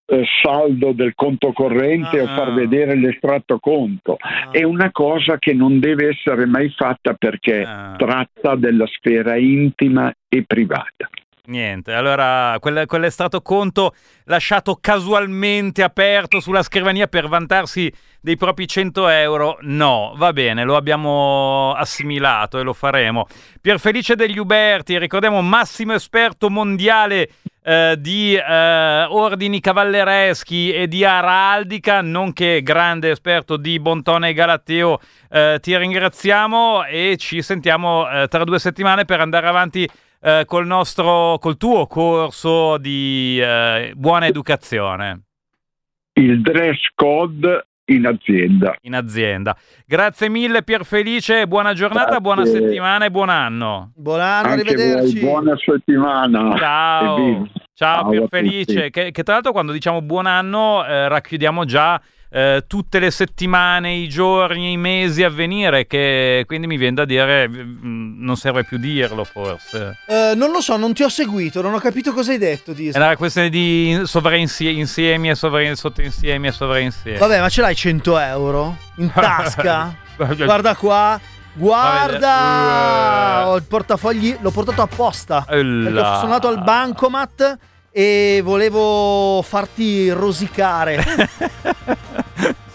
Eh, saldo del conto corrente ah, o far vedere l'estratto conto ah, è una cosa che non deve essere mai fatta perché ah, tratta della sfera intima e privata. Niente, allora quel, quell'estratto conto lasciato casualmente aperto sulla scrivania per vantarsi dei propri cento euro, no, va bene, lo abbiamo assimilato e lo faremo. Pierfelice degli Uberti, ricordiamo, massimo esperto mondiale eh, di eh, ordini cavallereschi e di araldica, nonché grande esperto di Bontone e Galateo. Eh, ti ringraziamo e ci sentiamo eh, tra due settimane per andare avanti Eh, col nostro, col tuo corso di eh, buona educazione. Il dress code in azienda. In azienda. Grazie mille Pierfelice, buona giornata, Grazie. buona settimana e buon anno. Buon anno, Anche arrivederci. Voi, buona settimana. Ciao. Ciao, Ciao Pierfelice, che, che tra l'altro quando diciamo buon anno eh, racchiudiamo già Eh, tutte le settimane, i giorni, i mesi a venire, che quindi mi viene da dire mh, non serve più dirlo forse. Eh, non lo so, non ti ho seguito, non ho capito cosa hai detto. Disney. È una questione di sovrainsiemi e sovrainsiemi, sottoinsiemi e sovrainsiemi. Vabbè, ma ce l'hai cento euro in tasca? Guarda qua. Guarda, ho il portafogli, l'ho portato apposta. Ella. Perché sono andato al bancomat e volevo farti rosicare.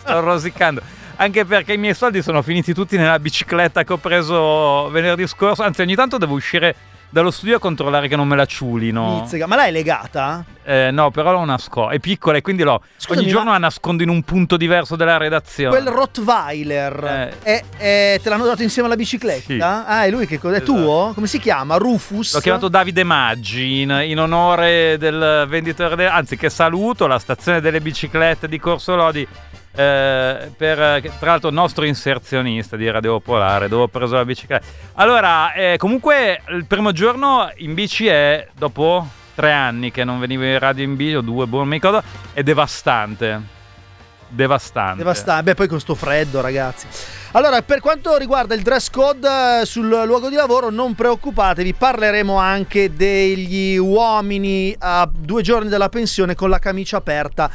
Sto rosicando, anche perché i miei soldi sono finiti tutti nella bicicletta che ho preso venerdì scorso. Anzi, ogni tanto devo uscire dallo studio a controllare che non me la ciulino. Mizzica. Ma l'hai legata? Eh, no, però l'ho nascosta. È piccola e quindi l'ho. Scusami, ogni giorno ma... la nascondo in un punto diverso della redazione. Quel Rottweiler eh. è, è, te l'hanno dato insieme alla bicicletta? Sì. Ah, è lui che cosa? È esatto. tuo? Come si chiama? Rufus? L'ho chiamato Davide Maggi in, in onore del venditore. De... Anzi, che saluto, la stazione delle biciclette di Corso Lodi. Eh, per, tra l'altro nostro inserzionista di Radio Popolare, dove ho preso la bicicletta. Allora eh, comunque il primo giorno in bici è dopo tre anni che non venivo in radio in bici, o due, boh, non mi ricordo, è devastante devastante devastante beh, poi con sto freddo, ragazzi. Allora, per quanto riguarda il dress code sul luogo di lavoro, non preoccupatevi, parleremo anche degli uomini a due giorni dalla pensione con la camicia aperta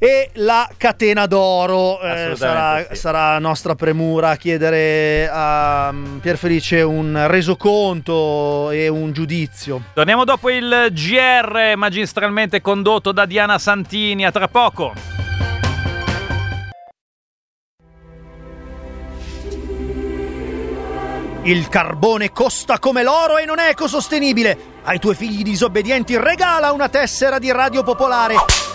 e la catena d'oro. Eh, sarà, sì. sarà nostra premura chiedere a Pierfelice un resoconto e un giudizio. Torniamo dopo il G R magistralmente condotto da Diana Santini. A tra poco. Il carbone costa come l'oro e non è ecosostenibile. Ai tuoi figli disobbedienti regala una tessera di Radio Popolare.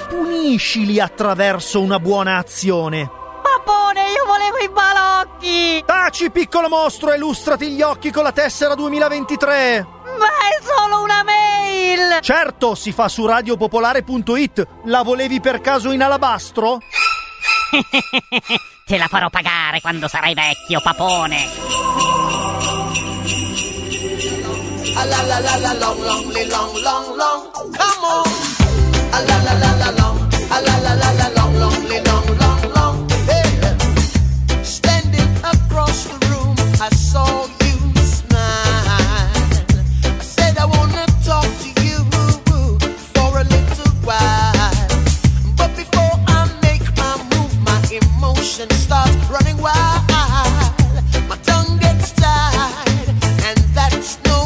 Puniscili attraverso una buona azione. Pappone, io volevo i balocchi. Taci, piccolo mostro, e lustrati gli occhi con la tessera duemilaventitré. Ma è solo una mail. Certo, si fa su radio popolare punto it. La volevi per caso in alabastro? Te la farò pagare quando sarai vecchio, papone. La la la la long long long long long, come on. La la la la long, la la la la long long long long long. Hey, standing across the room, I saw you smile. I said I wanna talk to you for a little while, but before I make my move, my emotion starts running wild. My tongue gets tied, and that's no.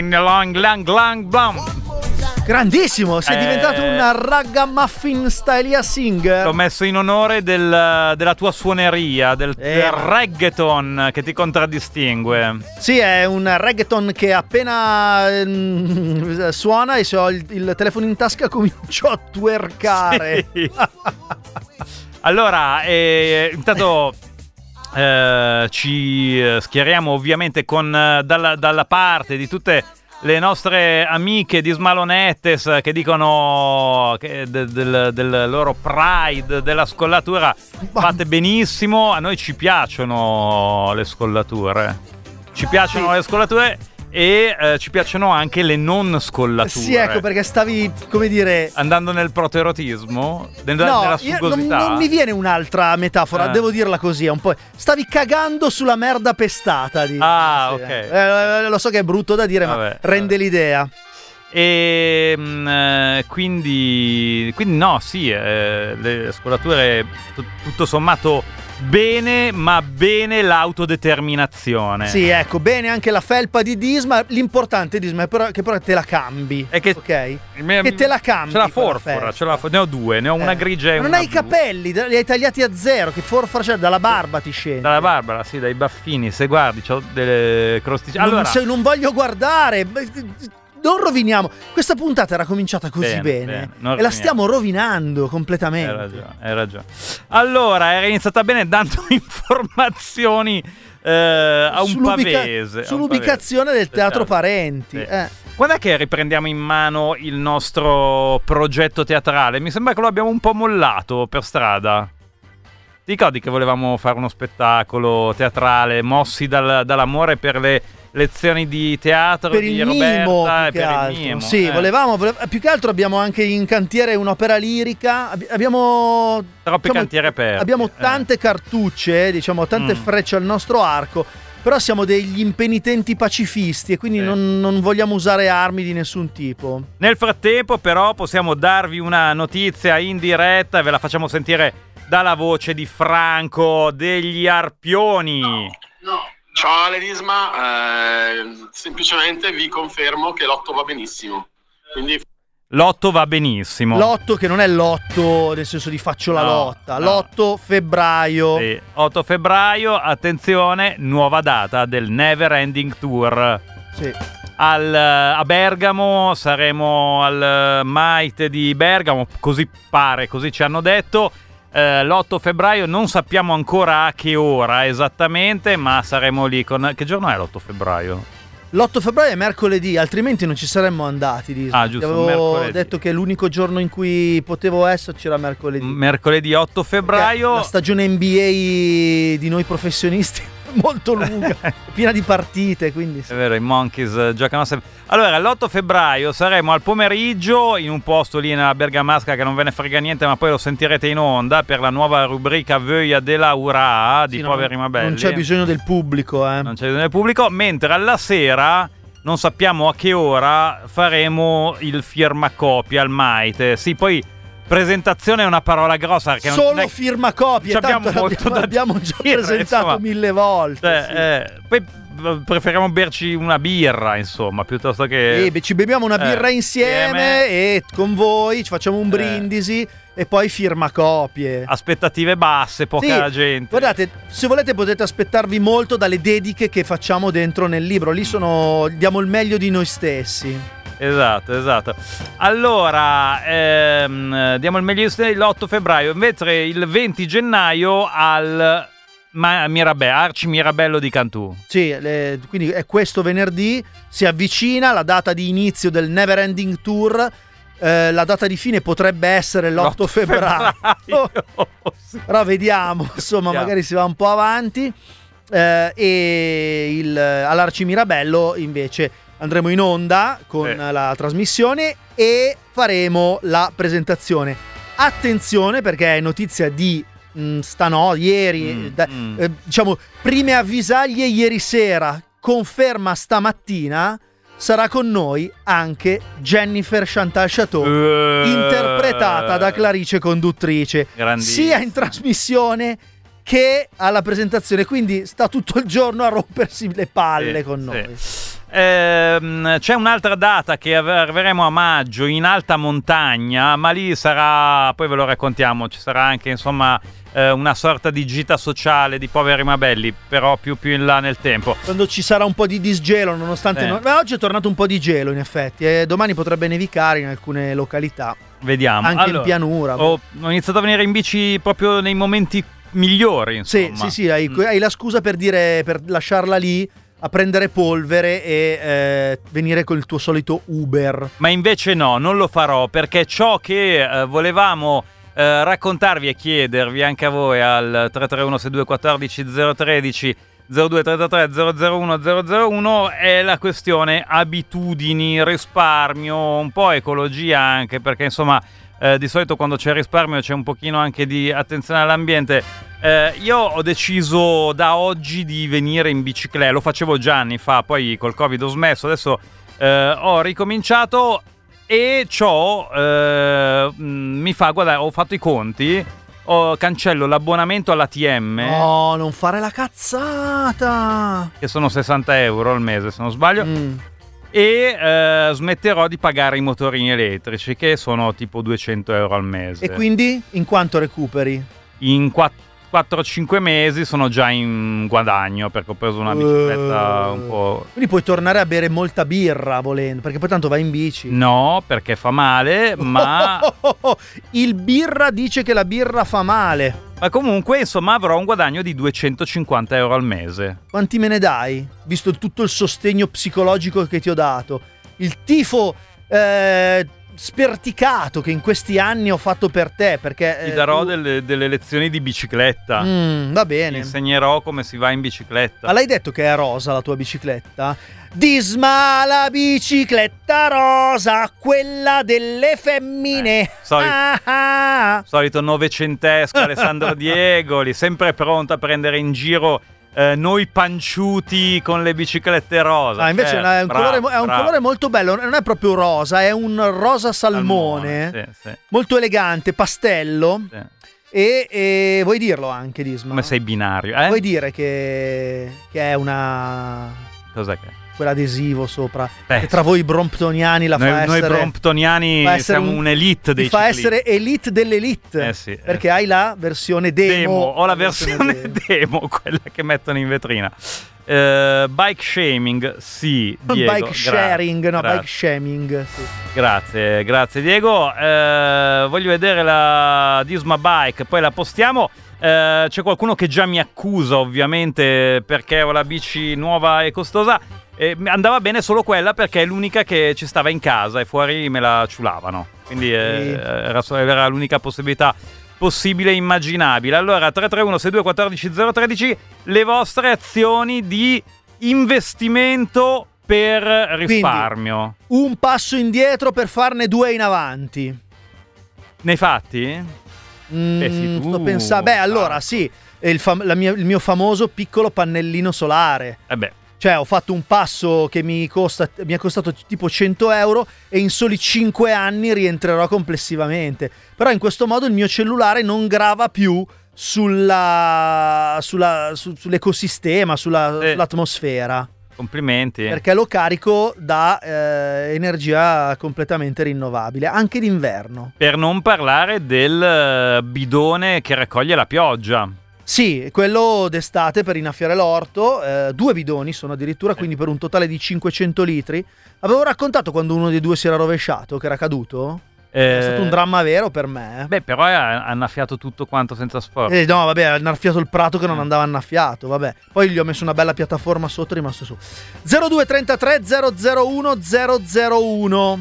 Long, long, long, long. Grandissimo, sei eh... diventato una ragamuffin stylia singer. L'ho messo in onore del, della tua suoneria, del, eh. del reggaeton che ti contraddistingue. Sì, è un reggaeton che appena mm, suona e se ho il, il telefono in tasca comincio a twerkare. Sì. Allora, eh, intanto... Eh, ci schieriamo ovviamente con dalla, dalla parte di tutte le nostre amiche di Smalonettes che dicono che del, del, del loro pride, della scollatura. Fate benissimo, a noi ci piacciono le scollature, ci piacciono le scollature e eh, ci piacciono anche le non scollature. Sì, ecco perché stavi, come dire, andando nel proterotismo, nel, no, nella sugosità. Non, non mi viene un'altra metafora, eh. devo dirla così, un po'. Stavi cagando sulla merda pestata. Di... Ah, sì, ok. Eh, lo so che è brutto da dire, vabbè, ma rende vabbè. l'idea. E mh, quindi, quindi no, sì, eh, le scollature t- tutto sommato. Bene, ma bene l'autodeterminazione. Sì, ecco, bene anche la felpa di Disma. L'importante, Disma, è però, che però te la cambi. È che, okay? me, che te la cambi. Ce la forfora, ce la for- ne ho due, ne ho eh. una grigia e non una. Non hai i capelli, li hai tagliati a zero. Che forfora c'è? Cioè, dalla barba ti scende. Dalla barba, sì, dai baffini. Se guardi, c'ho delle crosticine. Allora, non, se, non voglio guardare. Non roviniamo. Questa puntata era cominciata così bene, bene, bene. e la stiamo rovinando completamente. Hai ragione, hai ragione. Allora, era iniziata bene dando informazioni eh, a un Sull'ubica- pavese sull'ubicazione del Teatro Parenti. Sì. Eh. Quando è che riprendiamo in mano il nostro progetto teatrale? Mi sembra che lo abbiamo un po' mollato per strada. Ti ricordi che volevamo fare uno spettacolo teatrale mossi dal, dall'amore per le lezioni di teatro per di Roberta e per il mimo. Sì, eh. volevamo, volevamo più che altro abbiamo anche in cantiere un'opera lirica, abbiamo troppi diciamo, cantieri aperti. Abbiamo tante eh. cartucce, diciamo, tante mm. frecce al nostro arco, però siamo degli impenitenti pacifisti e quindi sì. non, non vogliamo usare armi di nessun tipo. Nel frattempo però possiamo darvi una notizia in diretta e ve la facciamo sentire dalla voce di Franco degli Arpioni. No, no. Ciao Lerisma, eh, semplicemente vi confermo che l'otto va benissimo. Quindi... L'otto va benissimo. L'otto che non è l'otto nel senso di faccio no, la lotta, no. l'otto febbraio. Sì, otto febbraio, attenzione, nuova data del Never Ending Tour. Sì. Al, a Bergamo, saremo al Maite di Bergamo, così pare, così ci hanno detto. Eh, l'otto febbraio non sappiamo ancora a che ora esattamente, ma saremo lì con... Che giorno è l'otto febbraio? L'otto febbraio è mercoledì, altrimenti non ci saremmo andati. Disney. Ah, giusto, avevo mercoledì. detto che l'unico giorno in cui potevo esserci era mercoledì. Mercoledì otto febbraio. Perché la stagione N B A di noi professionisti è molto lunga, piena di partite, quindi sì. È vero, i Monkeys giocano sempre. Allora, l'otto febbraio saremo al pomeriggio in un posto lì nella Bergamasca che non ve ne frega niente, ma poi lo sentirete in onda per la nuova rubrica Voglia della Urà di sì, Poveri ma Belli. Non c'è bisogno del pubblico, eh. Non c'è bisogno del pubblico, mentre alla sera, non sappiamo a che ora, faremo il firmacopia al Maite. Sì, poi presentazione è una parola grossa. Perché Solo non è... firmacopia, ci abbiamo tanto molto l'abbiamo, da l'abbiamo già dire, presentato insomma, mille volte. Cioè, sì. eh, poi... preferiamo berci una birra, insomma, piuttosto che... E beh, ci beviamo una birra eh, insieme, insieme e con voi ci facciamo un brindisi eh. e poi firmacopie. Aspettative basse, poca sì, gente. Guardate, se volete potete aspettarvi molto dalle dediche che facciamo dentro nel libro. Lì sono diamo il meglio di noi stessi. Esatto, esatto. Allora, ehm, diamo il meglio di noi stessi l'otto febbraio. Invece il venti gennaio al... Ma Mirabello, Arci Mirabello di Cantù. Sì, le, quindi è questo venerdì, si avvicina la data di inizio del Never Ending Tour, eh, la data di fine potrebbe essere l'otto febbraio. Sì. Però vediamo, insomma, vediamo. Magari si va un po' avanti. Eh, e il, all'Arci Mirabello invece andremo in onda con eh. la trasmissione e faremo la presentazione. Attenzione perché è notizia di... Stanò ieri, mm, da, mm. Eh, diciamo, prime avvisaglie ieri sera, conferma stamattina, sarà con noi anche Jennifer Chantal Chateau, uh, interpretata da Clarice conduttrice, sia in trasmissione che alla presentazione, quindi sta tutto il giorno a rompersi le palle sì, con noi. Sì. Ehm, c'è un'altra data che arriveremo a maggio in alta montagna, ma lì sarà, poi ve lo raccontiamo, ci sarà anche insomma eh, una sorta di gita sociale di Poveri ma Belli, però più, più in là nel tempo, quando ci sarà un po' di disgelo, nonostante eh. non... Beh, oggi è tornato un po' di gelo in effetti e domani potrebbe nevicare in alcune località, vediamo anche allora, in pianura. Ho, ho iniziato a venire in bici proprio nei momenti migliori insomma. Sì, sì, sì, hai, mm. hai la scusa per dire, per lasciarla lì a prendere polvere e eh, venire con il tuo solito Uber. Ma invece no, non lo farò, perché ciò che eh, volevamo eh, raccontarvi e chiedervi anche a voi al tre tre uno sei due uno quattro zero uno zero tre zero zero due tre tre zero zero uno zero zero uno è la questione abitudini, risparmio, un po' ecologia anche, perché insomma eh, di solito quando c'è risparmio c'è un pochino anche di attenzione all'ambiente. Eh, io ho deciso da oggi di venire in bicicletta, lo facevo già anni fa, poi col Covid ho smesso, adesso eh, ho ricominciato e ciò eh, mi fa, guarda, ho fatto i conti, ho, cancello l'abbonamento all'A T M. No, non fare la cazzata! Che sono sessanta euro al mese se non sbaglio. Mm. E eh, smetterò di pagare i motorini elettrici che sono tipo duecento euro al mese. E quindi in quanto recuperi? In quattro quattro a cinque mesi sono già in guadagno perché ho preso una bicicletta uh, un po'. Quindi puoi tornare a bere molta birra volendo, perché poi tanto vai in bici. No, perché fa male, ma oh, oh, oh, oh. il birra dice che la birra fa male. Ma comunque insomma avrò un guadagno di duecentocinquanta euro al mese. Quanti me ne dai? Visto tutto il sostegno psicologico che ti ho dato, il tifo eh, sperticato che in questi anni ho fatto per te, perché ti darò eh, tu... delle, delle lezioni di bicicletta. Mm, va bene. Ti insegnerò come si va in bicicletta. Ma l'hai detto che è rosa la tua bicicletta? Disma la bicicletta rosa, quella delle femmine. Eh, solito, ah, ah, ah. solito novecentesco, Alessandro Diegoli, sempre pronto a prendere in giro Eh, noi panciuti con le biciclette rosa. Ah, invece certo, è un, bravo, colore, è un colore molto bello, non è proprio rosa, è un rosa salmone, salmone sì, sì. molto elegante, pastello. Sì. E, e vuoi dirlo anche, Disma? Come sei binario? Eh? Vuoi dire che, che è una... Cos'è che è? Quell'adesivo sopra eh. che tra voi bromptoniani la noi, fa essere... Noi bromptoniani fa essere siamo un, un'elite dei fa ciclisti. Essere elite dell'elite. Eh sì, eh. Perché hai la versione demo. demo. Ho la versione, versione demo. demo, quella che mettono in vetrina. Uh, bike shaming, sì, Diego. Bike sharing, Gra- no, grazie. bike shaming. Sì. Grazie, grazie Diego. Uh, voglio vedere la Disma Bike, poi la postiamo. Uh, c'è qualcuno che già mi accusa, ovviamente, perché ho la bici nuova e costosa. E andava bene solo quella perché è l'unica che ci stava in casa e fuori me la ciulavano. Quindi eh, era, era l'unica possibilità possibile e immaginabile. Allora tre tre uno sei due uno quattro zero uno tre, le vostre azioni di investimento per risparmio. Quindi, un passo indietro per farne due in avanti. Nei fatti? Mm, eh sì, tu. Sto pensando. Beh, allora sì, il, fam- la mia, il mio famoso piccolo pannellino solare. Eh beh. Cioè ho fatto un passo che mi costa, mi è costato tipo cento euro e in soli cinque anni rientrerò complessivamente. Però in questo modo il mio cellulare non grava più sulla, sulla, su, sull'ecosistema, sulla, eh, sull'atmosfera. Complimenti. Perché lo carico da eh, energia completamente rinnovabile, anche d'inverno. Per non parlare del bidone che raccoglie la pioggia. Sì, quello d'estate per innaffiare l'orto, eh, due bidoni sono addirittura, quindi per un totale di cinquecento litri. Avevo raccontato quando uno dei due si era rovesciato, che era caduto? Eh, è stato un dramma vero per me. Beh, però ha annaffiato tutto quanto senza sforzo. Eh, no, vabbè, ha annaffiato il prato che non andava annaffiato, vabbè. Poi gli ho messo una bella piattaforma sotto, è rimasto su. zero due tre tre zero zero uno zero zero uno.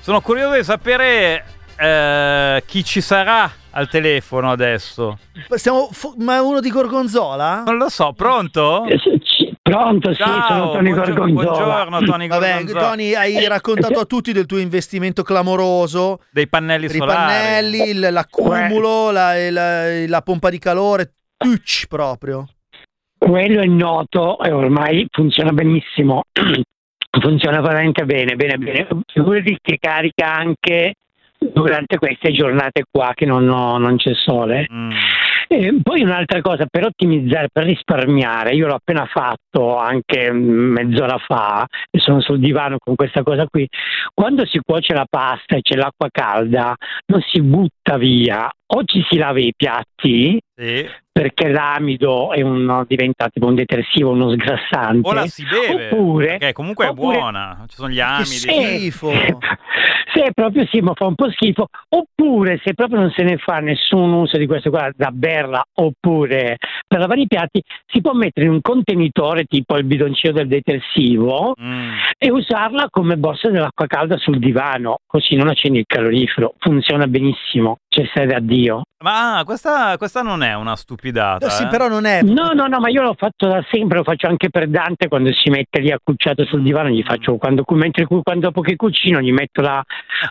Sono curioso di sapere eh, chi ci sarà al telefono adesso. Stiamo fo- ma è uno di Gorgonzola? Non lo so, pronto? Pronto, sì, ciao, sono Tony buongiorno, Gorgonzola. Buongiorno Tony Gorgonzola. Vabbè, Tony, hai raccontato a tutti del tuo investimento clamoroso. Dei pannelli solari. I pannelli, l'accumulo, la, la, la pompa di calore, tucci proprio. Quello è noto e ormai funziona benissimo. Funziona veramente bene, bene, bene. Figurati che carica anche durante queste giornate qua che non, ho, non c'è sole. Mm. E poi un'altra cosa per ottimizzare, per risparmiare, io l'ho appena fatto anche mezz'ora fa e sono sul divano con questa cosa qui. Quando si cuoce la pasta e c'è l'acqua calda non si butta via, o ci si lava i piatti, sì, perché l'amido è un, diventa tipo un detersivo, uno sgrassante, o la si beve, oppure, perché comunque oppure, è buona, ci sono gli amidi. Schifo. Se proprio sì, ma fa un po' schifo, oppure se proprio non se ne fa nessun uso di questo qua da berla oppure per lavare i piatti, si può mettere in un contenitore tipo il bidoncino del detersivo mm. e usarla come borsa dell'acqua calda sul divano, così non accendi il calorifero, funziona benissimo, c'è sede a Dio. Ma questa, questa non è una stupidata. No, sì, eh? però non è. No, no, no, ma io l'ho fatto da sempre, lo faccio anche per Dante quando si mette lì accucciato sul divano, gli faccio quando, mentre, quando dopo che cucino gli metto la,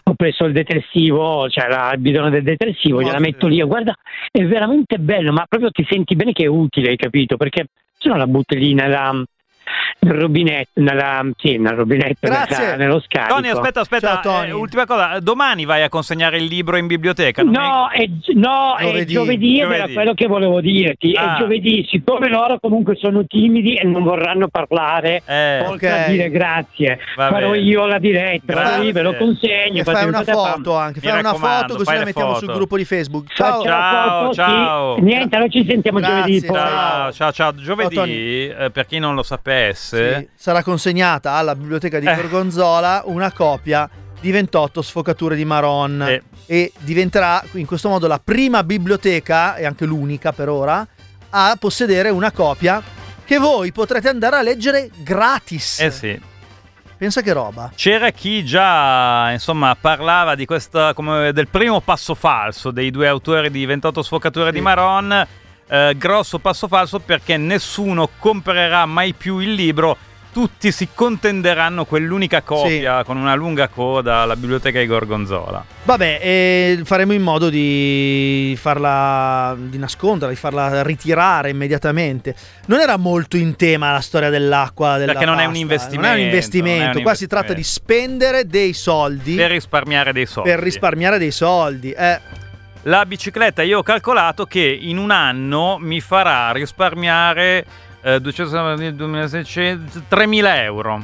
ho preso il detersivo, cioè la, il bidone del detersivo, oh, gliela sì. metto lì e guarda, è veramente bello, ma proprio ti senti bene che è utile, hai capito? Perché se no la butti lì nella, nel rubinetto, nella, sì, nel rubinetto, nella, nello scarico. Tony, aspetta, aspetta, Ciao, Tony. Eh, ultima cosa, domani vai a consegnare il libro in biblioteca? Non no, è, no, giovedì, è giovedì, giovedì, era quello che volevo dirti, ah. è giovedì, siccome loro comunque sono timidi e non vorranno parlare, eh, oltre okay. a dire grazie, Va farò bene. io la diretta, farò io, ve lo consegno. E fai una foto anche, fai una foto così la mettiamo foto. sul gruppo di Facebook. Ciao, ciao, foto, ciao. Sì. Niente, allora ci sentiamo grazie. giovedì. Ciao, ciao, ciao, giovedì, ciao, eh, per chi non lo sapesse, sì, sarà consegnata alla biblioteca di eh. Gorgonzola una copia di ventotto sfocature di Maron eh. e diventerà in questo modo la prima biblioteca e anche l'unica per ora a possedere una copia che voi potrete andare a leggere gratis. Eh sì. Pensa che roba. C'era chi già, insomma, parlava di questa, come del primo passo falso dei due autori di ventotto sfocature sì. di Maron. Eh, grosso passo falso, perché nessuno comprerà mai più il libro. Tutti si contenderanno quell'unica copia sì. con una lunga coda alla biblioteca di Gorgonzola. Vabbè, eh, faremo in modo di farla, di nasconderla, di farla ritirare immediatamente. Non era molto in tema la storia dell'acqua, della perché non pasta, è un investimento. Non è un investimento. Non è un investimento. Qua si tratta di spendere dei soldi per risparmiare dei soldi. Per risparmiare dei soldi. Eh. La bicicletta, io ho calcolato che in un anno mi farà risparmiare Eh, duecento, duemilaseicento, tremila euro.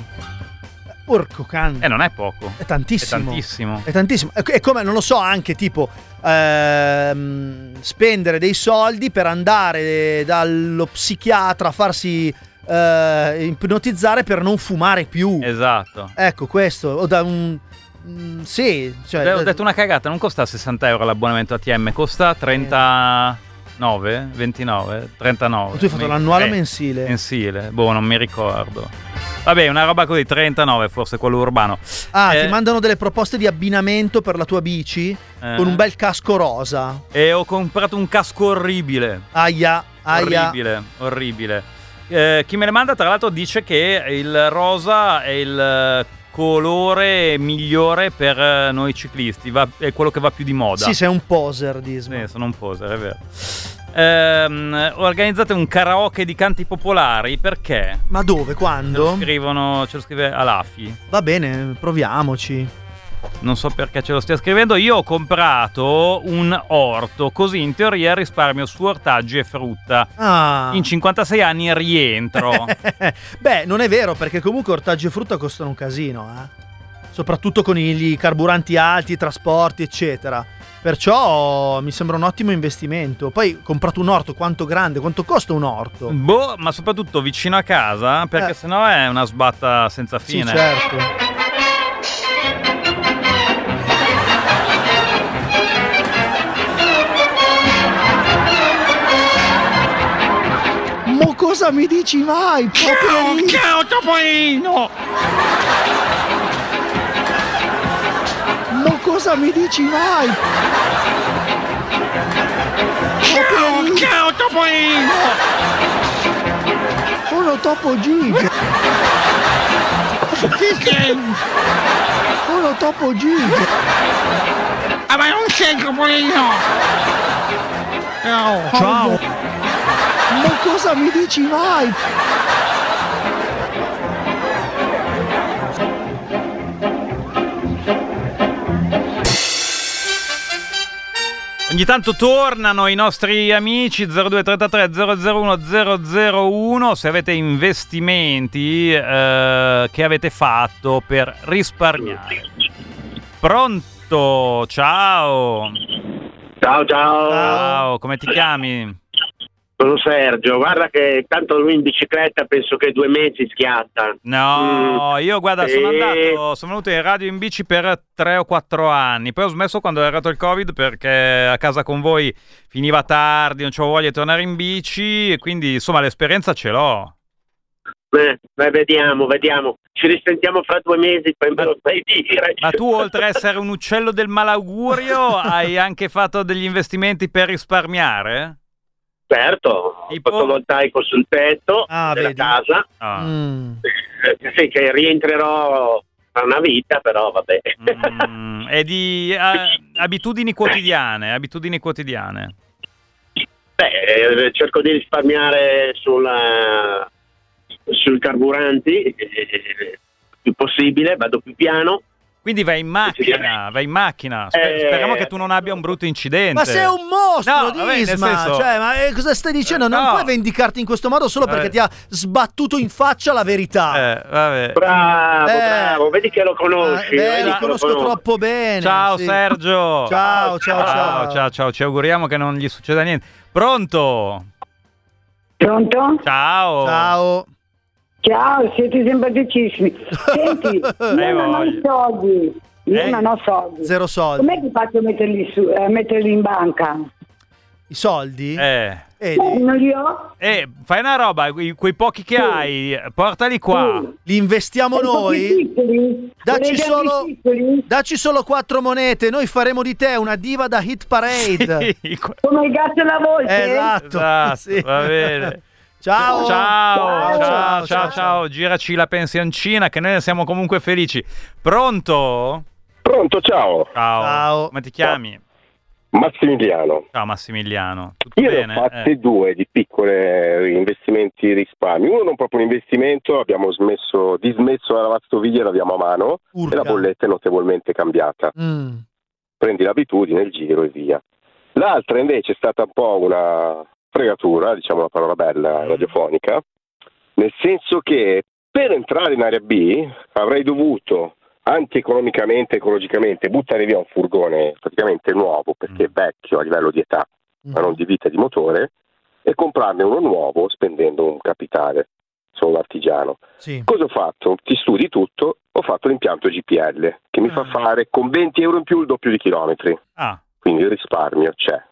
Porco cane. E eh, non è poco. È tantissimo. È tantissimo. È tantissimo. È come, non lo so, anche tipo ehm, spendere dei soldi per andare dallo psichiatra a farsi eh, ipnotizzare per non fumare più. Esatto. Ecco, questo. O da un... Mm, sì. Cioè, ho detto una cagata, non costa sessanta euro l'abbonamento A T M, costa trenta... Eh. nove, ventinove, trentanove. Tu hai fatto Men- l'annuale eh, mensile? Mensile, boh, non mi ricordo. Vabbè, una roba così, trentanove forse quello urbano. Ah, eh, ti mandano delle proposte di abbinamento per la tua bici eh. con un bel casco rosa. E ho comprato un casco orribile. Aia, aia. Orribile, orribile. Eh, chi me le manda, tra l'altro, dice che il rosa è il colore migliore per noi ciclisti, va, è quello che va più di moda. Sì, sei un poser, Disney. Sì, sono un poser, è vero. Ehm, organizzate un karaoke di canti popolari, perché? Ma dove? Quando? Ce lo scrivono, ce lo scrive Alafi. Va bene, proviamoci. Non so perché ce lo stia scrivendo. Io ho comprato un orto, così in teoria risparmio su ortaggi e frutta. Ah. In cinquantasei anni rientro. Beh, non è vero, perché comunque ortaggi e frutta costano un casino, eh? Soprattutto con i carburanti alti, i trasporti, eccetera. Perciò mi sembra un ottimo investimento. Poi ho comprato un orto, quanto grande, quanto costa un orto? Boh, ma soprattutto vicino a casa, perché eh. sennò è una sbatta senza fine. Sì, certo. Cosa mi dici mai? Ciao, ciao Topolino! Ma cosa mi dici mai? Ciao, ciao Topolino! Sono Topo Gigio! Chi sei? Sono Topo Gigio! Ah, ma non c'è Topolino! Ciao! Ciao! Ma cosa mi dici mai? Ogni tanto tornano i nostri amici zero due tre tre zero zero uno zero zero uno. Se avete investimenti eh, che avete fatto per risparmiare. Pronto? Ciao. Ciao, ciao. Ciao, come ti chiami? Sono Sergio, guarda che tanto lui in bicicletta penso che due mesi schiatta. No, mm. io guarda, sono e... andato, sono venuto in radio in bici per tre o quattro anni, poi ho smesso quando è arrivato il Covid, perché a casa con voi finiva tardi, non c'avevo voglia di tornare in bici, e quindi insomma l'esperienza ce l'ho. Beh, beh, vediamo, vediamo. Ci risentiamo fra due mesi, poi me lo sai dire. Ma tu, oltre a essere un uccello del malaugurio, hai anche fatto degli investimenti per risparmiare? Certo, tipo... fotovoltaico sul tetto ah, della vedi. casa, ah. mm. sì, che rientrerò a una vita, però vabbè. Mm. E di uh, abitudini quotidiane, abitudini quotidiane. Beh, cerco di risparmiare sulla, sul carburanti più possibile, vado più piano. Quindi vai in macchina, vai in macchina. Sper- speriamo che tu non abbia un brutto incidente. Ma sei un mostro, no, Disma! Vabbè, senso... Cioè, ma cosa stai dicendo? Non no. puoi vendicarti in questo modo solo vabbè. perché ti ha sbattuto in faccia la verità. Eh, vabbè. Bravo, eh. bravo, vedi che lo conosci. Eh, beh, li conosco conosco. troppo bene. Ciao sì. Sergio. Ciao, ciao, ciao, ciao, ciao, ciao. Ci auguriamo che non gli succeda niente. Pronto? Pronto? Ciao. Ciao. Ciao, siete simpaticissimi. Senti, io non ho soldi. Io eh? non ho soldi. Zero soldi. Com'è che faccio a metterli, su, a metterli in banca? i soldi? Eh. Eh, non li ho. Eh, fai una roba, quei pochi che sì. hai, portali qua. Sì. Li investiamo e noi. Dacci solo, dacci solo quattro monete, noi faremo di te una diva da Hit Parade. Sì. Come il gatto e la volpe. Esatto. esatto sì. Va bene. Ciao. Ciao, ciao, ciao, ciao, ciao. Giraci la pensioncina che noi ne siamo comunque felici. Pronto? Pronto, ciao. Ciao. ciao. Ma ti chiami? Ciao. Massimiliano. Ciao Massimiliano. Tutto Io bene? ne ho fatte eh. due di piccole investimenti risparmi. Uno non proprio un investimento, abbiamo smesso, dismesso la lavastoviglie e laviamo a mano. Urca. E la bolletta è notevolmente cambiata. Mm. Prendi l'abitudine, il giro e via. L'altra invece è stata un po' una fregatura, diciamo una parola bella mm. radiofonica, nel senso che per entrare in area B avrei dovuto antieconomicamente, ecologicamente, buttare via un furgone praticamente nuovo, perché è vecchio a livello di età, ma non di vita e di motore, e comprarne uno nuovo spendendo un capitale. Sono un artigiano. Sì. Cosa ho fatto? Ti studi tutto, ho fatto l'impianto G P L, che mi ah. fa fare con venti euro in più il doppio di chilometri. Ah. Quindi il risparmio c'è.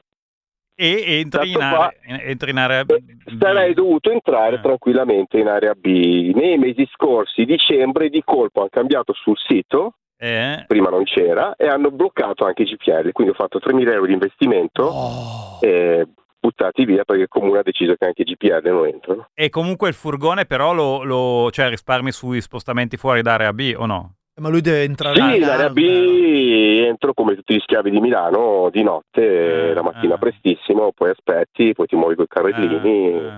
E entri in, area, fa, entri in area B. Sarei dovuto entrare eh. tranquillamente in area B. Nei mesi scorsi, dicembre, di colpo hanno cambiato sul sito, eh. prima non c'era, e hanno bloccato anche i G P L. Quindi ho fatto tremila euro di investimento oh. e buttati via perché il comune ha deciso che anche i G P L non entrano. E comunque il furgone però lo, lo cioè risparmi sui spostamenti fuori da area B o no? Ma lui deve entrare. Sì, l'area B entro come tutti gli schiavi di Milano di notte, eh, la mattina eh. prestissimo, poi aspetti, poi ti muovi con i carrellini. Eh, eh.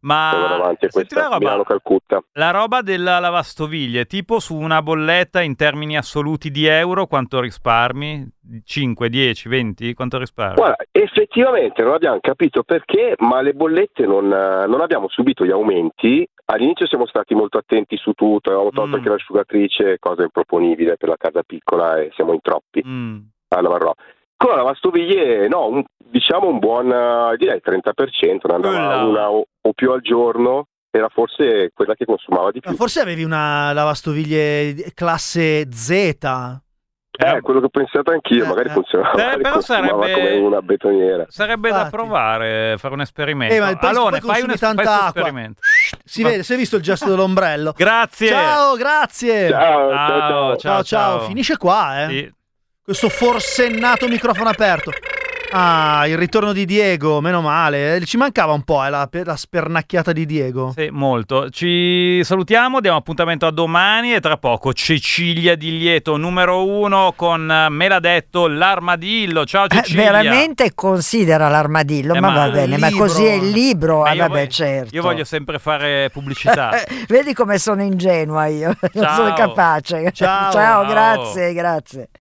Ma senti la roba, Milano-Calcutta. La roba della lavastoviglie, tipo su una bolletta in termini assoluti di euro, quanto risparmi? cinque, dieci, venti? Quanto risparmi? Guarda, effettivamente non abbiamo capito perché, ma le bollette non, non abbiamo subito gli aumenti. All'inizio siamo stati molto attenti su tutto, avevamo tolto mm. anche l'asciugatrice, cosa improponibile per la casa piccola e siamo in troppi. Mm. Allora, no. Con la lavastoviglie, no, un, diciamo un buon, direi trenta per cento, ne andava oh, una o, o più al giorno, era forse quella che consumava di più. Ma forse avevi una lavastoviglie classe Z? Eh, quello che ho pensato anch'io, magari funzionava, eh, però sarebbe come una betoniera. Sarebbe Infatti. da provare, fare un esperimento. Eh, ma il allora, fai un tanta acqua. esperimento. Si vede, si è visto il gesto dell'ombrello. Grazie. Ciao, grazie. Ciao, ciao, ciao. ciao, ciao. ciao. Finisce qua, eh. Sì. Questo forsennato microfono aperto. Ah, il ritorno di Diego, meno male. Ci mancava un po' eh, la, la spernacchiata di Diego. Sì, molto. Ci salutiamo, diamo appuntamento a domani e tra poco Cecilia Di Lieto, numero uno, con me l'ha detto l'armadillo. Ciao Cecilia. Eh, veramente considera l'armadillo, eh, ma, ma va bene, libro. ma così è il libro. Ah, vabbè, voglio, certo. Io voglio sempre fare pubblicità. Vedi come sono ingenua io, non sono capace. Ciao, Ciao, Ciao. grazie, grazie.